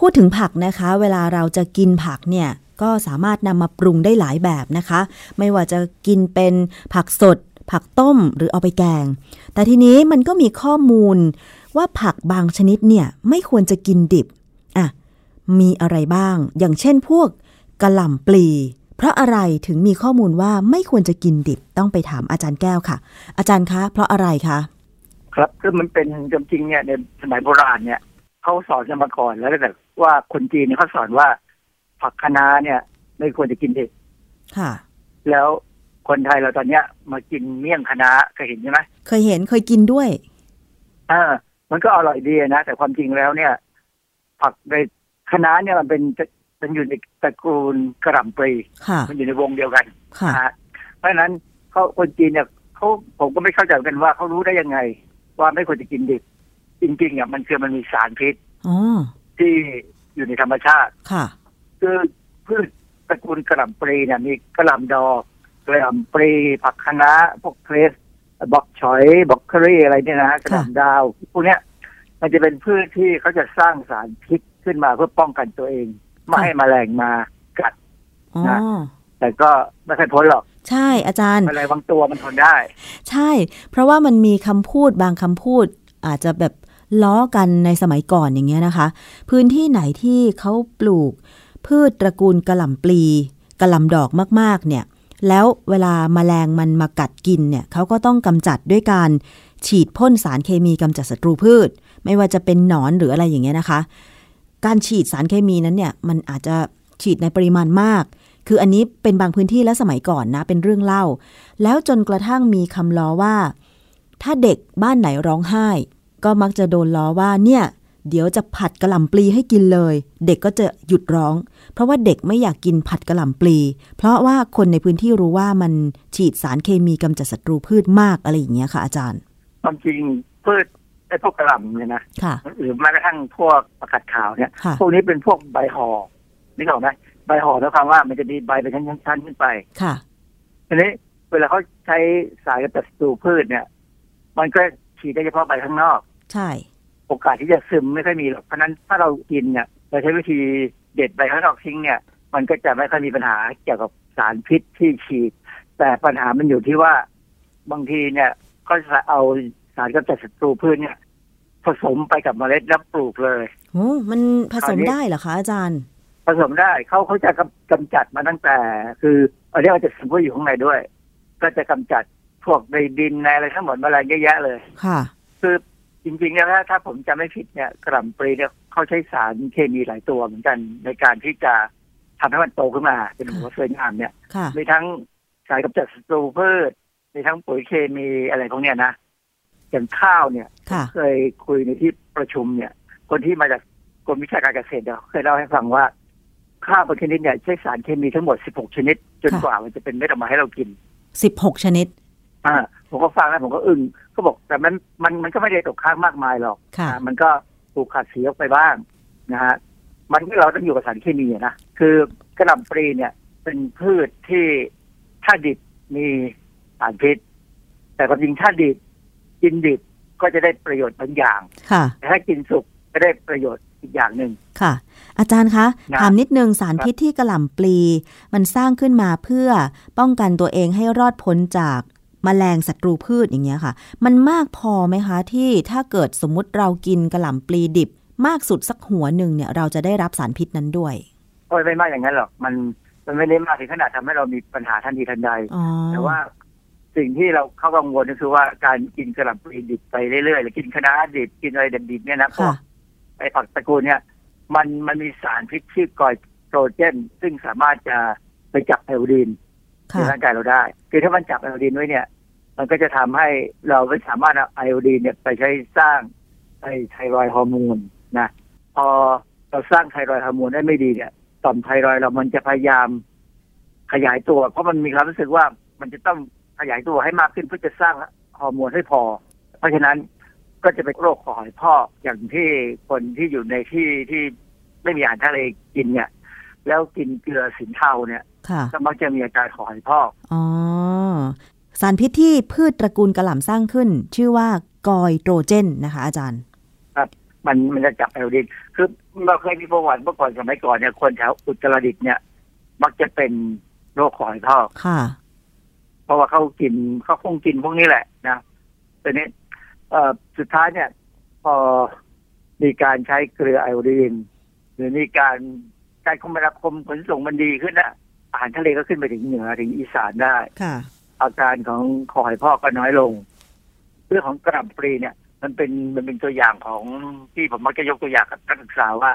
พูดถึงผักนะคะเวลาเราจะกินผักเนี่ยก็สามารถนำมาปรุงได้หลายแบบนะคะไม่ว่าจะกินเป็นผักสดผักต้มหรือเอาไปแกงแต่ทีนี้มันก็มีข้อมูลว่าผักบางชนิดเนี่ยไม่ควรจะกินดิบอ่ะมีอะไรบ้างอย่างเช่นพวกกะหล่ำปลีเพราะอะไรถึงมีข้อมูลว่าไม่ควรจะกินดิบต้องไปถามอาจารย์แก้วค่ะอาจารย์คะเพราะอะไรคะ ครับซึ่งมันเป็นจริงๆเนี่ยในสมัยโบราณเนี่ยเขาสอนกันมาก่อนแล้วแต่ว่าคนจีนเนี่ยเขาสอนว่าผักคะน้าเนี่ยไม่ควรจะกินดิบค่ะแล้วคนไทยเราตอนเนี้ยมากินเมี่ยงคะน้าเคยเห็นใช่ไหมเคยเห็นเคยกินด้วยอ่ามันก็อร่อยดีนะแต่ความจริงแล้วเนี่ยผักในคะน้าเนี่ยมันเป็นมันอยู่ในตระกูลกระหล่ำปลีมันอยู่ในวงเดียวกันค่ะเพราะฉะนั้นเขาคนจีนเนี่ยเขาผมก็ไม่เข้าใจกันว่าเขารู้ได้ยังไงว่าไม่ควรจะกินดิบจริงๆอ่ะมันคือมันมีสารพิษที่อยู่ในธรรมชาติคือพืชตระกูลกระหล่ำปลีเนี่ยมีกระหล่ำดอกกระหล่ำปลีผักคะน้าพวกเครสบอกชอยบอกเคอรี่อะไรเนี่ยนะกระหล่ำดาวพวกเนี้ยมันจะเป็นพืชที่เขาจะสร้างสารพิษขึ้นมาเพื่อป้องกันตัวเองไม่ให้แมลงมากัดนะแต่ก็ไม่เคยพ้นหรอกใช่อาจารย์อะไรบางตัวมันทนได้ใช่เพราะว่ามันมีคำพูดบางคำพูดอาจจะแบบล้อกันในสมัยก่อนอย่างเงี้ยนะคะพื้นที่ไหนที่เขาปลูกพืชตระกูลกระหล่ำปลีกระหล่ำดอกมากๆเนี่ยแล้วเวลาแมลงมันมากัดกินเนี่ยเขาก็ต้องกำจัดด้วยการฉีดพ่นสารเคมีกำจัดศัตรูพืชไม่ว่าจะเป็นหนอนหรืออะไรอย่างเงี้ยนะคะการฉีดสารเคมีนั้นเนี่ยมันอาจจะฉีดในปริมาณมากคืออันนี้เป็นบางพื้นที่และสมัยก่อนนะเป็นเรื่องเล่าแล้วจนกระทั่งมีคำล้อว่าถ้าเด็กบ้านไหนร้องไห้ก็มักจะโดนล้อว่าเนี่ยเดี๋ยวจะผัดกะหล่ำปลีให้กินเลยเด็กก็จะหยุดร้องเพราะว่าเด็กไม่อยากกินผัดกะหล่ำปลีเพราะว่าคนในพื้นที่รู้ว่ามันฉีดสารเคมีกำจัดศัตรูพืชมากอะไรอย่างเงี้ยค่ะอาจารย์ความจริงพืชไอ้พวกกะหล่ำเนี่ยนะหรือแม้กระทั่งพวกผักกาดขาวเนี่ยพวกนี้เป็นพวกใบหอนึกออกไหมใบห่อแล้วคำว่ามันจะมีใบเป็นชั้นๆขึ้นไปค่ะทีนี้เวลาเขาใช้สารกำจัดศัตรูพืชเนี่ยมันก็ฉีดได้เฉพาะใบข้างนอกใช่โอกาสที่จะซึมไม่ค่อยมีหรอกเพราะนั้นถ้าเรากินเนี่ยเราใช้วิธีเด็ดใบข้างนอกทิ้งเนี่ยมันก็จะไม่ค่อยมีปัญหาเกี่ยวกับสารพิษที่ฉีดแต่ปัญหามันอยู่ที่ว่าบางทีเนี่ยก็จะเอาสารกำจัดศัตรูพืชเนี่ยผสมไปกับเมล็ดแล้วปลูกเลยโอ้มันผสมได้เหรอคะอาจารย์ผสมได้เขาเขาจะกำจัดมาตั้งแต่คืออันนี้อาจจะสมบูรณ์อยู่ข้างในด้วยก็จะกำจัดพวกในดินในอะไรทั้งหมดมาอะไรเยอะแยะเลยค่ะคือจริงๆแล้วถ้าผมจำไม่ผิดเนี่ยกระหล่ำปลีเนี่ยเขาใช้สารเคมีหลายตัวเหมือนกันในการที่จะทำให้มันโตขึ้นมาเป็นหัวเสืองามเนี่ยมีทั้งสารกำจัดศัตรูพืชมีทั้งปุ๋ยเคมีอะไรพวกเนี้ยนะอย่างข้าวเนี่ยเคยคุยในที่ประชุมเนี่ยคนที่มาจากกรมวิชาการเกษตรเนี่ยเคยเล่าให้ฟังว่าข้าวบางชนิดเนี่ยใช้สารเคมีทั้งหมดสิบหกชนิดจนกว่ามันจะเป็นเม็ดออกมาให้เรากินสิบหกชนิดอ่าผมก็ฟังแล้วผมก็อึ้งก็บอกแต่มันมันมันก็ไม่ได้ตกค้างมากมายหรอกมันก็ถูกขัดสีออกไปบ้างนะฮะมันที่เราต้องอยู่กับสารเคมีนะคือกระหล่ำปลีเนี่ยเป็นพืชที่ถ้าดิบมีสารพิษแต่ความจริงถ้าดิบกินดิบก็จะได้ประโยชน์บางอย่างแต่ถ้ากินสุกก็ได้ประโยชน์อีกอย่างนึงค่ะอาจารย์คะถามนิดนึงสารพิษที่กระหล่ำปลีมันสร้างขึ้นมาเพื่อป้องกันตัวเองให้รอดพ้นจากแมลงศัตรูพืชอย่างเงี้ยค่ะมันมากพอไหมคะที่ถ้าเกิดสมมุติเรากินกระหล่ำปลีดิบมากสุดสักหัวหนึ่งเนี่ยเราจะได้รับสารพิษนั้นด้วยโอ้ยไม่มากอย่างนั้นหรอกมันมันไม่ได้มากถึงขนาดทำให้เรามีปัญหาทันทีทันใดแต่ว่าสิ่งที่เราเข้ากังวลก็คือว่าการกินกระหล่ำปลีดิบไปเรื่อยๆหรือกินคะน้าดิบกินอะไรดิบๆเนี่ยนะไอ้ผักตระกูลเนี่ยมันมันมีสารพิษชื่อกอยโตรเจนซึ่งสามารถจะไปจับไอโอดีนในร่างกายเราได้คือถ้ามันจับไอโอดีนไว้เนี่ยมันก็จะทำให้เราไม่สามารถเอาไอโอดีนเนี่ยไปใช้สร้างไอไทรอยด์ฮอร์โมนนะพอเราสร้างไทรอยด์ฮอร์โมนได้ไม่ดีเนี่ยต่อมไทรอยด์เรามันจะพยายามขยายตัวเพราะมันมีความรู้สึกว่ามันจะต้องขยายตัวให้มากขึ้นเพื่อจะสร้างฮอร์โมนให้พอเพราะฉะนั้นก็จะเป็นโรคคอหอยพอกอย่างที่คนที่อยู่ในที่ที่ไม่มีอาหารทะเลกินเนี่ยแล้วกินเกลือสินเทาเนี่ยก็มักจะมีอาการคอหอยพอกอ๋อสารพิษที่พืชตระกูลกระหล่ำสร้างขึ้นชื่อว่ากอยโตรเจนนะคะอาจารย์ครับมันมันจะจับไอโอดีนคือเราเคยมีประวัติเมื่อก่อนสมัยก่อนเนี่ยคนแถวอุตรดิตถ์เนี่ยมักจะเป็นโรคคอหอยพอกค่ะเพราะว่าเขากินเขาคงกินพวกนี้แหละนะแต่นี้สุดท้ายเนี่ยพอมีการใช้เกลือไอโอดีนหรือมีการการคมนาคมขนส่งมันดีขึ้นนะอาหารทะเลก็ขึ้นไปถึงเหนือถึงอีสานได้อาการของคอหอยพอกก็น้อยลงเรื่องของกระหล่ำปลีเนี่ย มันเป็นมันเป็นตัวอย่างของที่ผมมักจะยกตัวอย่างกับนักศึกษาว่า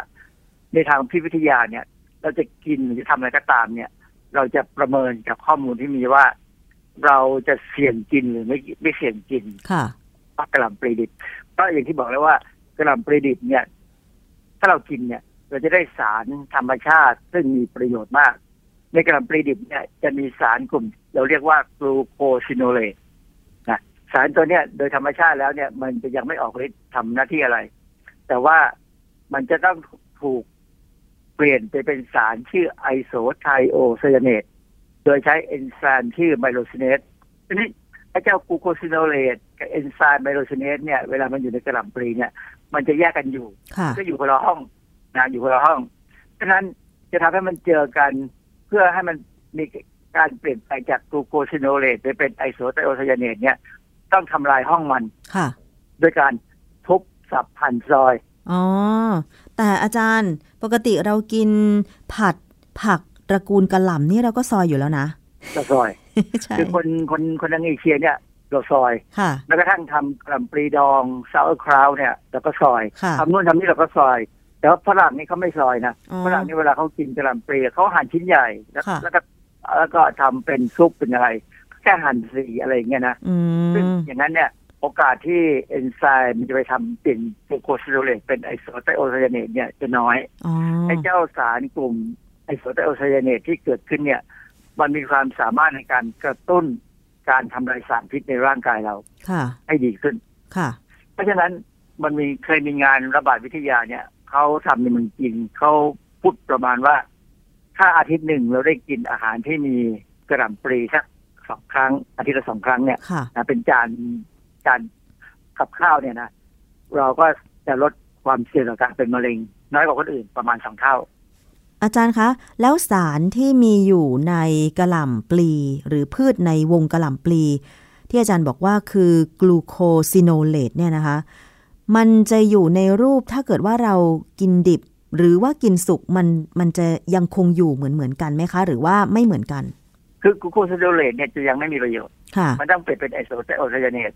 ในทางพิษวิทยาเนี่ยเราจะกินหรือทำอะไรก็ตามเนี่ยเราจะประเมินจากข้อมูลที่มีว่าเราจะเสี่ยงกินหรือไม่ไม่เสี่ยงกินค่ะกระหล่ำปลีดิบก็อย่างที่บอกแล้วว่ากระหล่ำปลีดิบเนี่ยถ้าเรากินเนี่ยเราจะได้สารธรรมชาติซึ่งมีประโยชน์มากในกระหล่ำปลีดิบเนี่ยจะมีสารกลุ่มเราเรียกว่ากลูโคซิโนเลตนะสารตัวเนี้ยโดยธรรมชาติแล้วเนี่ยมันจะยังไม่ออกฤทธิ์ทำหน้าที่อะไรแต่ว่ามันจะต้องถูกเปลี่ยนไปเป็นสารชื่อไอโซไทโอไซยาเนตโดยใช้เอนไซม์ชื่อไมโลซิเนสทีนี้ไอ้เจ้ากลูโคซิโนเลตกับเอนไซม์ไมโลซิเนสเนี่ยเวลามันอยู่ในกระหล่ำปลีเนี่ยมันจะแยกกันอยู่ก็อยู่คนละห้องนะอยู่คนละห้องฉะนั้นจะทำให้มันเจอกันเพื่อให้มันมีการเปลี่ยนไปจากกลูโคซิโนเลตไปเป็นไอโซไทโอไซยาเนตเนี่ยต้องทำลายห้องมันโดยการทุบสับพันซอยอ๋อแต่อาจารย์ปกติเรากินผัดผักตระกูลกระหล่ำนี่เราก็ซอยอยู่แล้วนะเราซอย คือคนคนคนทางเอเชียเนี่ยเราซอยแล้วก็ทั้งทำกระหล่ำปลีดองซาวคราวเนี่ยเราก็ซอยทำนู่นทำนี่เราก็ซอยแต่ว่าฝรั่งนี่เขาไม่ซอยนะฝรั่งนี่เวลาเขากินกระหล่ำปลีเขาหั่นชิ้นใหญ่แล้วแล้วก็แล้วก็ทำเป็นซุปเป็นอะไรแค่หั่นสีอะไรอย่างเงี้ยนะซึ่งอย่างนั้นเนี่ยโอกาสที่เอนไซม์มันจะไปทำเป็นกลูโคซิโนเลตเป็นไอโซไทโอไซยาเนตเนี่ยจะน้อยไอ้เจ้าสารกลุ่มไอโซไทโอไซยาเนตที่เกิดขึ้นเนี่ยมันมีความสามารถในการกระตุ้นการทำลายสารพิษในร่างกายเราให้ดีขึ้นเพราะฉะนั้นมันมีเคยมีงานระบาดวิทยาเนี่ยเขาทำในเมืองจีนเขาพูดประมาณว่าถ้าอาทิตย์หนึ่งเราได้กินอาหารที่มีกระหล่ำปลีสักสองครั้งอาทิตย์ละสองครั้งเนี่ยนะเป็นจานการกับข้าวเนี่ยนะเราก็จะลดความเสี่ยงต่อการเป็นมะเร็งน้อยกว่าคนอื่นประมาณสองเท่าอาจารย์คะแล้วสารที่มีอยู่ในกระหล่ำปลีหรือพืชในวงกระหล่ำปลีที่อาจารย์บอกว่าคือกลูโคซิโนเลตเนี่ยนะคะมันจะอยู่ในรูปถ้าเกิดว่าเรากินดิบหรือว่ากินสุกมันมันจะยังคงอยู่เหมือนเหมือนกันไหมคะหรือว่าไม่เหมือนกันคือกลูโคซิโนเลตเนี่ยจะยังไม่มีประโยชน์มันต้องเปลี่ยนเป็นไอโซไทโอไซยาเนต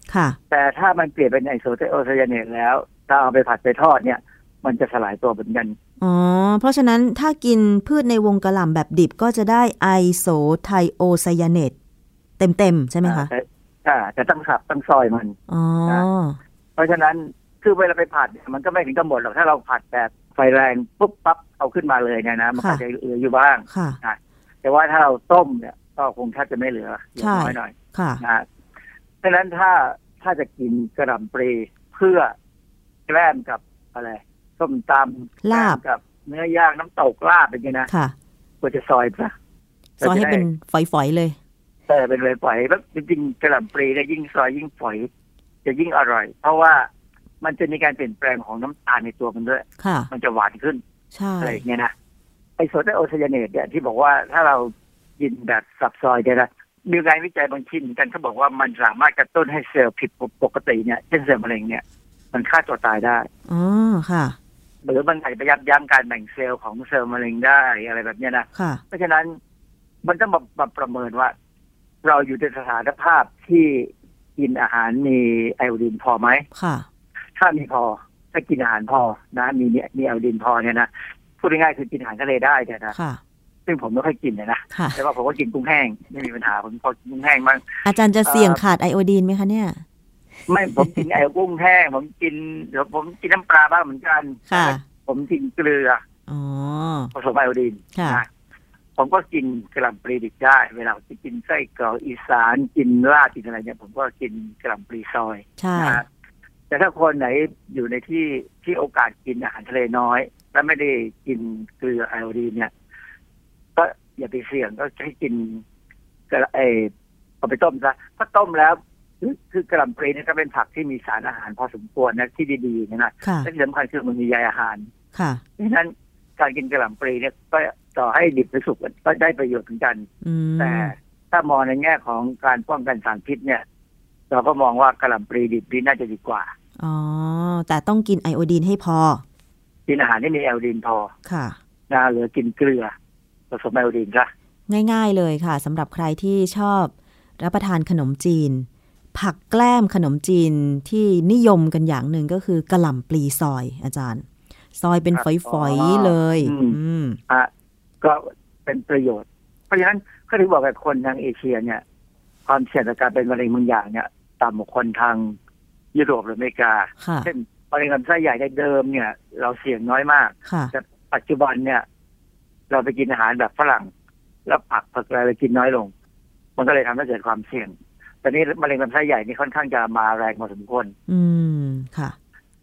แต่ถ้ามันเปลี่ยนเป็นไอโซไทโอไซยาเนตแล้วถ้าเอาไปผัดไปทอดเนี่ยมันจะสลายตัวเหมือนกันอ๋อเพราะฉะนั้นถ้ากินพืชในวงกระหล่ำแบบดิบก็จะได้ไอโซไทโอไซยาเนตเต็มๆใช่ไหมคะอ่าแต่ต้องสับต้องซอยมันอ๋อเพราะฉะนั้นคือเวลาไปผัดมันก็ไม่ถึงกับหมดหรอกถ้าเราผัดแบบไฟแรงปุ๊บปั๊บเอาขึ้นมาเลยเนี่ยนะมันอาจจะเหลืออยู่บ้างแต่ว่าถ้าเราต้มเนี่ยก็คงแทบจะไม่เหลือน้อยหน่อยค่ะนะเพราะฉะนั้นถ้าถ้าจะกินกระหล่ำปลีเพื่อแกล้มกับอะไรส้มตำลาบกับเนื้อย่างน้ำตกลาบเป็นไงนะค่ะควรจะซอยซะซอยให้เป็นฝอยๆเลยแต่เป็นฝอยๆแบบจริงๆกระหล่ำปลีเนี่ยยิ่งซอยยิ่งฝอยจะยิ่งอร่อยเพราะว่ามันจะมีการเปลี่ยนแปลงของน้ำตาลในตัวมันด้วยมันจะหวานขึ้นอะไรอย่างเงี้ยนะไอโซไทโอไซยาเนตเนี่ยที่บอกว่าถ้าเรากินแบบสับซอยเนี่ยนะมีงานวิจัยบางชิ้นกันเขาบอกว่ามันสามารถกระตุ้นให้เซลล์ผิดปกติเนี่ยเช่นเซลล์มะเร็งเนี่ยมันฆ่าตัวตายได้อ๋อค่ะหรือมันอาจจะยับยั้งการแบ่งเซลล์ของเซลล์มะเร็งได้อะไรแบบนี้นะค่ะเพราะฉะนั้นมันต้องมาประเมินว่าเราอยู่ในสถานภาพที่กินอาหารมีไอโอดีนพอไหมค่ะถ้ามีพอถ้ากินอาหารพอนะมีมีไอโอดีนพอเนี่ยนะพูดง่ายๆคือกินอาหารทะเลได้เนี่ยนะค่ะซึ่งผมไม่ค่อยกินเลยนะแต่ว่าผมก็กินกุ้งแห้งไม่มีปัญหาผมพอกินกุ้งแห้งบ้างอาจารย์จะเสี่ยงขาดไอโอดีนไหมคะเนี่ยไม่ผมกินไอกุ้งแห้งผมกินเดี๋ยวผมกินน้ำปลาบ้างเหมือนกันผมกินเกลือผสมไอโอดีนผมก็กินกระหล่ำปลีดิบได้เวลาที่กินไส้กรอกอีสานกินลาบกินอะไรเนี่ยผมก็กินกระหล่ำปลีซอยนะแต่ถ้าคนไหนอยู่ในที่ที่โอกาสกินอาหารทะเลน้อยและไม่ได้กินเกลือไอโอดีนเนี่ยก็อย่าไปเสี่ยงก็ให้กินกระไอเอาไปต้มซะถ้าต้มแล้วคือกระหล่ำปลีนี่ก็เป็นผักที่มีสารอาหารพอสมควรนะที่ดีๆนะและที่สำคัญคือมันมีใยอาหารค่ะดังนั้นการกินกระหล่ำปลีเนี่ยก็ต่อให้ดิบหรือสุกก็ได้ประโยชน์เหมือนกันแต่ถ้ามองในแง่ของการป้องกันสารพิษเนี่ยเราก็มองว่ากระหล่ำปลีดิบน่าจะดีกว่าอ๋อแต่ต้องกินไอโอดีนให้พอกินอาหารที่มีไอโอดีนพอค่ะนะหรือกินเกลือผสมไอโอดีนค่ะง่ายๆเลยค่ะสำหรับใครที่ชอบรับประทานขนมจีน ผักแกล้มขนมจีนที่นิยมกันอย่างหนึ่งก็คือกะหล่ำปลีซอยอาจารย์ซอยเป็นฝอยๆเลยอืมอ่ะก็เป็นประโยชน์เพราะฉะนั้นเขาถึงบอกกับคนทางเอเชียเนี่ยความเสี่ยงต่อการเป็นมะเร็งบางอย่างเนี่ยต่ำกว่าคนทางยุโรปหรืออเมริกาเช่นมะเร็งลำไส้ใหญ่ในเดิมเนี่ยเราเสี่ยงน้อยมากแต่ปัจจุบันเนี่ยเราไปกินอาหารแบบฝรั่งแล้วผักผักอะไรไปกินน้อยลงมันก็เลยทำให้เกิดความเสี่ยงแต่นี่มะเร็งลำไส้ใหญ่นี่ค่อนข้างจะมาแรงพอสมควรอืมค่ะ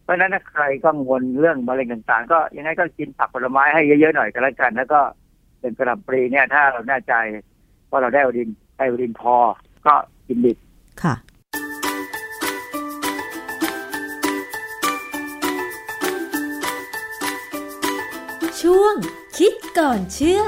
เพราะฉะนั้นใครกังวลเรื่องมะเร็งต่างๆก็ยังไงก็กินผักผลไม้ให้เยอะๆหน่อยก็แล้วกันแล้วก็เป็นกระหล่ำปลีเนี่ยถ้าเราแน่ใจว่าเราได้ไอโอดีนไอโอดีนพอก็กินดิบค่ะช่วงคิดก่อนเชื่อ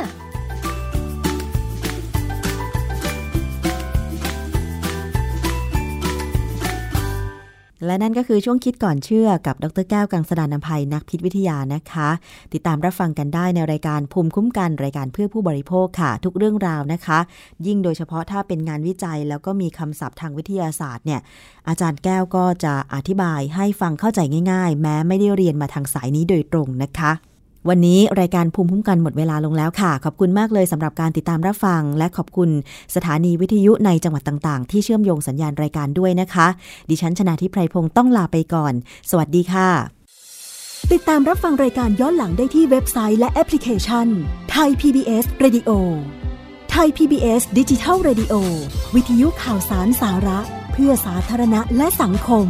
และนั่นก็คือช่วงคิดก่อนเชื่อกับดรแก้วกังสดาลอำไพนักพิษวิทยานะคะติดตามรับฟังกันได้ในรายการภูมิคุ้มกันรายการเพื่อผู้บริโภคค่ะทุกเรื่องราวนะคะยิ่งโดยเฉพาะถ้าเป็นงานวิจัยแล้วก็มีคำศัพท์ทางวิทยาศาสตร์เนี่ยอาจารย์แก้วก็จะอธิบายให้ฟังเข้าใจง่ายๆแม้ไม่ได้เรียนมาทางสายนี้โดยตรงนะคะวันนี้รายการภูมิคุ้มกันหมดเวลาลงแล้วค่ะขอบคุณมากเลยสำหรับการติดตามรับฟังและขอบคุณสถานีวิทยุในจังหวัดต่างๆที่เชื่อมโยงสัญญาณรายการด้วยนะคะดิฉันชนาธิไพพงศ์ต้องลาไปก่อนสวัสดีค่ะติดตามรับฟังรายการย้อนหลังได้ที่เว็บไซต์และแอปพลิเคชัน Thai พี บี เอส Radio Thai พี บี เอส Digital Radio วิทยุข่าวสารสาระเพื่อสาธารณะและสังคม